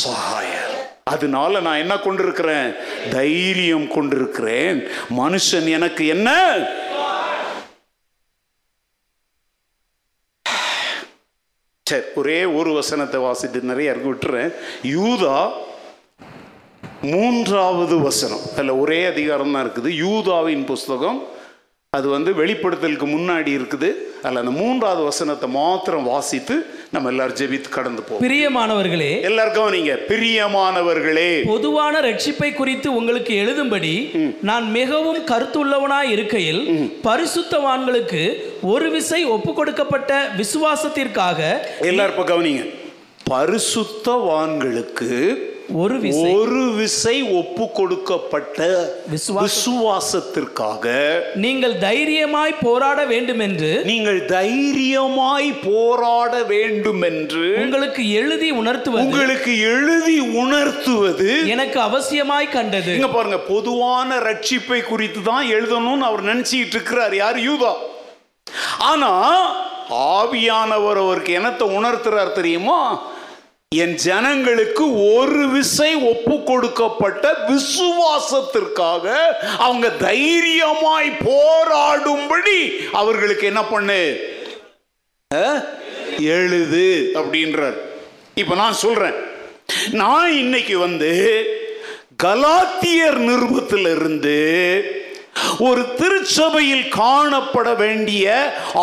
சகாயர், அதனால நான் என்ன கொண்டிருக்கிறேன், தைரியம் கொண்டிருக்கிறேன். மனுஷன் எனக்கு என்ன, சரி ஒரே ஒரு வசனத்தை வாசிட்டு நிறைய இருக்கு விட்டுறேன். யூதா 3வது வசனம், அதில் ஒரே அதிகாரம் தான் இருக்குது. யூதாவின் புஸ்தகம் அது வந்து வெளிப்படுத்தலுக்கு முன்னாடி இருக்குது. அல்ல அந்த 3வது வசனத்தை மாத்திரம் வாசித்து நம்ம எல்லாரும் ஜெபித்து கடந்து போவோம். பிரியமானவர்களே, எல்லாருக்கும் நீங்க பிரியமானவர்களே, பொதுவான ரட்சிப்பை குறித்து உங்களுக்கு எழுதும்படி நான் மிகவும் கருத்துள்ளவனாய் இருக்கையில் பரிசுத்தவான்களுக்கு ஒரு விசை ஒப்பு கொடுக்கப்பட்ட விசுவாசத்திற்காக எல்லாரும் கவனிங்க, பரிசுத்தவான்களுக்கு ஒரு விசை ஒப்பு கொடுக்கப்பட்ட விசுவாசத்திற்காக நீங்கள் தைரியமாய் போராட வேண்டும் என்று உங்களுக்கு எழுதி உணர்த்துவது எனக்கு அவசியமாய் கண்டது. இங்க பாருங்க, பொதுவான ரட்சிப்பை குறித்து தான் எழுதணும்னு அவர் நினைச்சிட்டு இருக்கிறார். யார்? யூதா. ஆனா ஆவியானவர் அவருக்கு என்னத்தை உணர்த்துறார் தெரியுமா? என் ஜனங்களுக்கு ஒரு விசை ஒப்பு கொடுக்கப்பட்ட விசுவாசத்திற்காக அவங்க தைரியமாய் போராடும்படி அவர்களுக்கு என்ன பண்ணு எழுது அப்படின்றார். இப்ப நான் சொல்றேன், நான் இன்னைக்கு வந்து கலாத்தியர் நிருபத்திலிருந்து ஒரு திருச்சபையில் காணப்பட வேண்டிய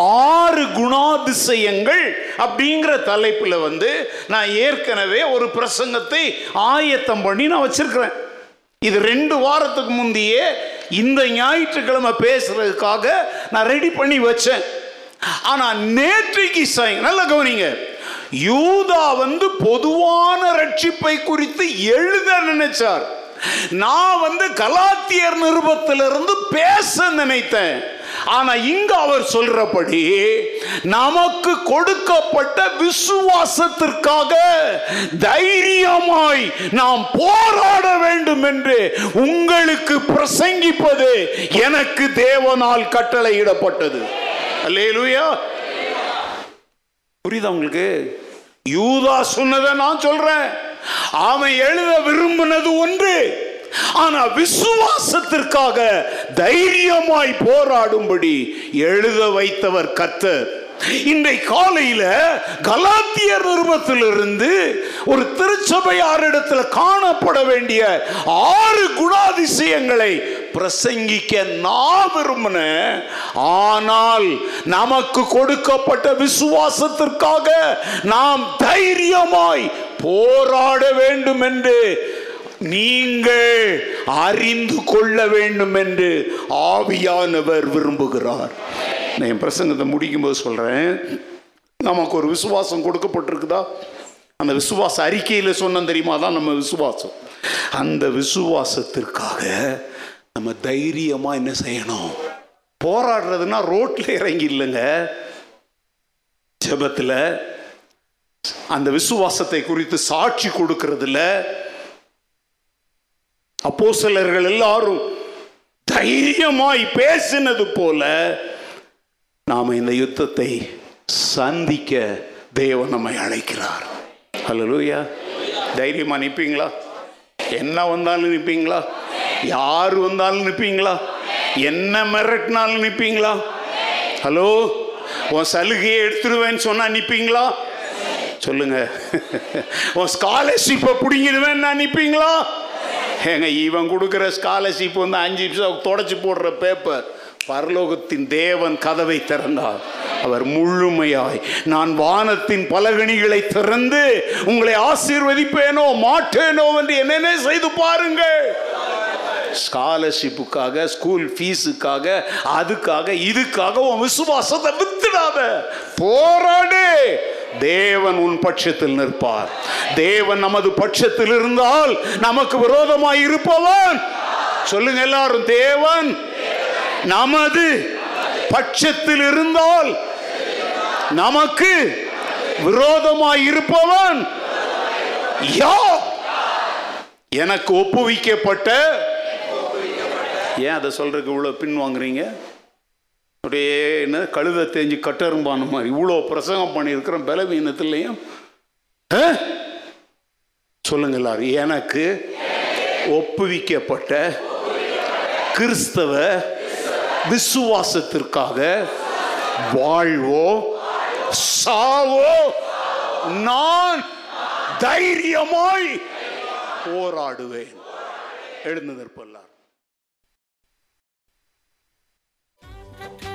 6 குணாதிசயங்கள் அப்படிங்கிற தலைப்புல வந்து நான் ஏற்கனவே ஒரு பிரசங்கத்தை ஆயத்தம் பண்ணி நான் வச்சிருக்கிறேன். இது 2 வாரத்துக்கு முந்தையே இந்த ஞாயிற்றுக்கிழமை பேசுறதுக்காக நான் ரெடி பண்ணி வச்சேன். ஆனா நேற்றைக்கு நல்லா கவனிங்க, யூதா வந்து பொதுவான ரட்சிப்பை குறித்து எழுத நினைச்சார், நான் வந்து கலாத்தியர் நிருபத்திலிருந்து பேச நினைத்தேன். ஆனா இங்க அவர் சொல்றபடி நமக்கு கொடுக்கப்பட்ட விசுவாசத்திற்காக தைரியமாய் நாம் போராட வேண்டும் என்று உங்களுக்கு பிரசங்கிப்பது எனக்கு தேவனால் கட்டளையிடப்பட்டது. அல்லேலூயா. புரியுதா உங்களுக்கு? யூதா சொன்னதை நான் சொல்றேன். அவன் எழுத விரும்பினது ஒன்று, ஆனா விசுவாசத்திற்காக தைரியமாய் போராடும்படி எழுத வைத்தவர் கர்த்தர். இன்றை காலையில கலாத்தியர் நிருபத்திலிருந்து ஒரு திருச்சபையாரிடத்தில் காணப்பட வேண்டிய 6 குணாதிசயங்களை பிரசங்கிக்க நான் விரும்பினேன். ஆனால் நமக்கு கொடுக்கப்பட்ட விசுவாசத்திற்காக நாம் தைரியமாய் போராட வேண்டும் என்று நீங்கள் அறிந்து கொள்ள வேண்டும் என்று ஆவியானவர் விரும்புகிறார். நான் என் பிரசங்கத்தை முடிக்கும்போது சொல்றேன், நமக்கு ஒரு விசுவாசம் கொடுக்கப்பட்டிருக்குதா? அந்த விசுவாச அறிக்கையில் சொன்ன தெரியுமா, தான் நம்ம விசுவாசம். அந்த விசுவாசத்திற்காக நம்ம தைரியமா என்ன செய்யணும்? போராடுறதுன்னா ரோட்ல இறங்கி இல்லைங்க, ஜெபத்துல அந்த விசுவாசத்தை குறித்து சாட்சி கொடுக்கிறதுல அப்போஸ்தலர்கள் எல்லாரும் தைரியமாய் பேசினது போல நாம் இந்த யுத்தத்தை சந்திக்க தேவன் நம்மை அழைக்கிறார். ஹல்லேலூயா. தைரியமா நிற்பீங்களா? என்ன வந்தாலும் நிற்பீங்களா? யார் வந்தாலும் நிற்பீங்களா? என்ன மிரட்டினாலும் நிற்பீங்களா? ஹலோ, உன் சலுகையை எடுத்துடுவேன்னு சொன்னா நிற்பீங்களா? சொல்லுங்க. உன் ஸ்காலர்ஷிப்பை பிடிங்கிடுவேன்னு நான் நிற்பீங்களா? ஏங்க, இவன் கொடுக்குற ஸ்காலர்ஷிப் வந்து 5 பைசா தொடச்சி போடுற பேப்பர். பரலோகத்தின் தேவன் கதவை திறந்தார். அவர் முழுமையாய், நான் வானத்தின் பலகணிகளை திறந்து உங்களை ஆசீர்வதிப்பேனோ மாட்டேனோ என்று என்னென்ன செய்து பாருங்கள். ஸ்காலர்ஷிப்புக்காக, ஸ்கூல் ஃபீஸுக்காக, அதுக்காக இதுக்காக உன் விசுவாசத்தை வித்துடாத. போராடு. தேவன் உன் பட்சத்தில் நிற்பார். தேவன் நமது பட்சத்தில் இருந்தால் நமக்கு விரோதமாய் இருப்பவன், சொல்லுங்க எல்லாரும், தேவன் நமது பட்சத்தில் இருந்தால் நமக்கு விரோதமாய் இருப்பவன் யார்? எனக்கு ஒப்புவிக்கப்பட்ட. ஏன் அதை சொல்றதுக்கு இவ்வளோ பின்வாங்குறீங்க? அப்படியே என்ன கழுதை தேஞ்சு கட்டெரும்பான மாதிரி இவ்வளோ பிரசங்கம் பண்ணியிருக்கிற பலவீனத்துலையும் சொல்லுங்க எல்லாரும், எனக்கு ஒப்புவிக்கப்பட்ட கிறிஸ்தவ விசுவாசத்திற்காக வாழ்வோ சாவோ நான் தைரியமாய் போராடுவேன். எழுந்து நிற்பல்லார்.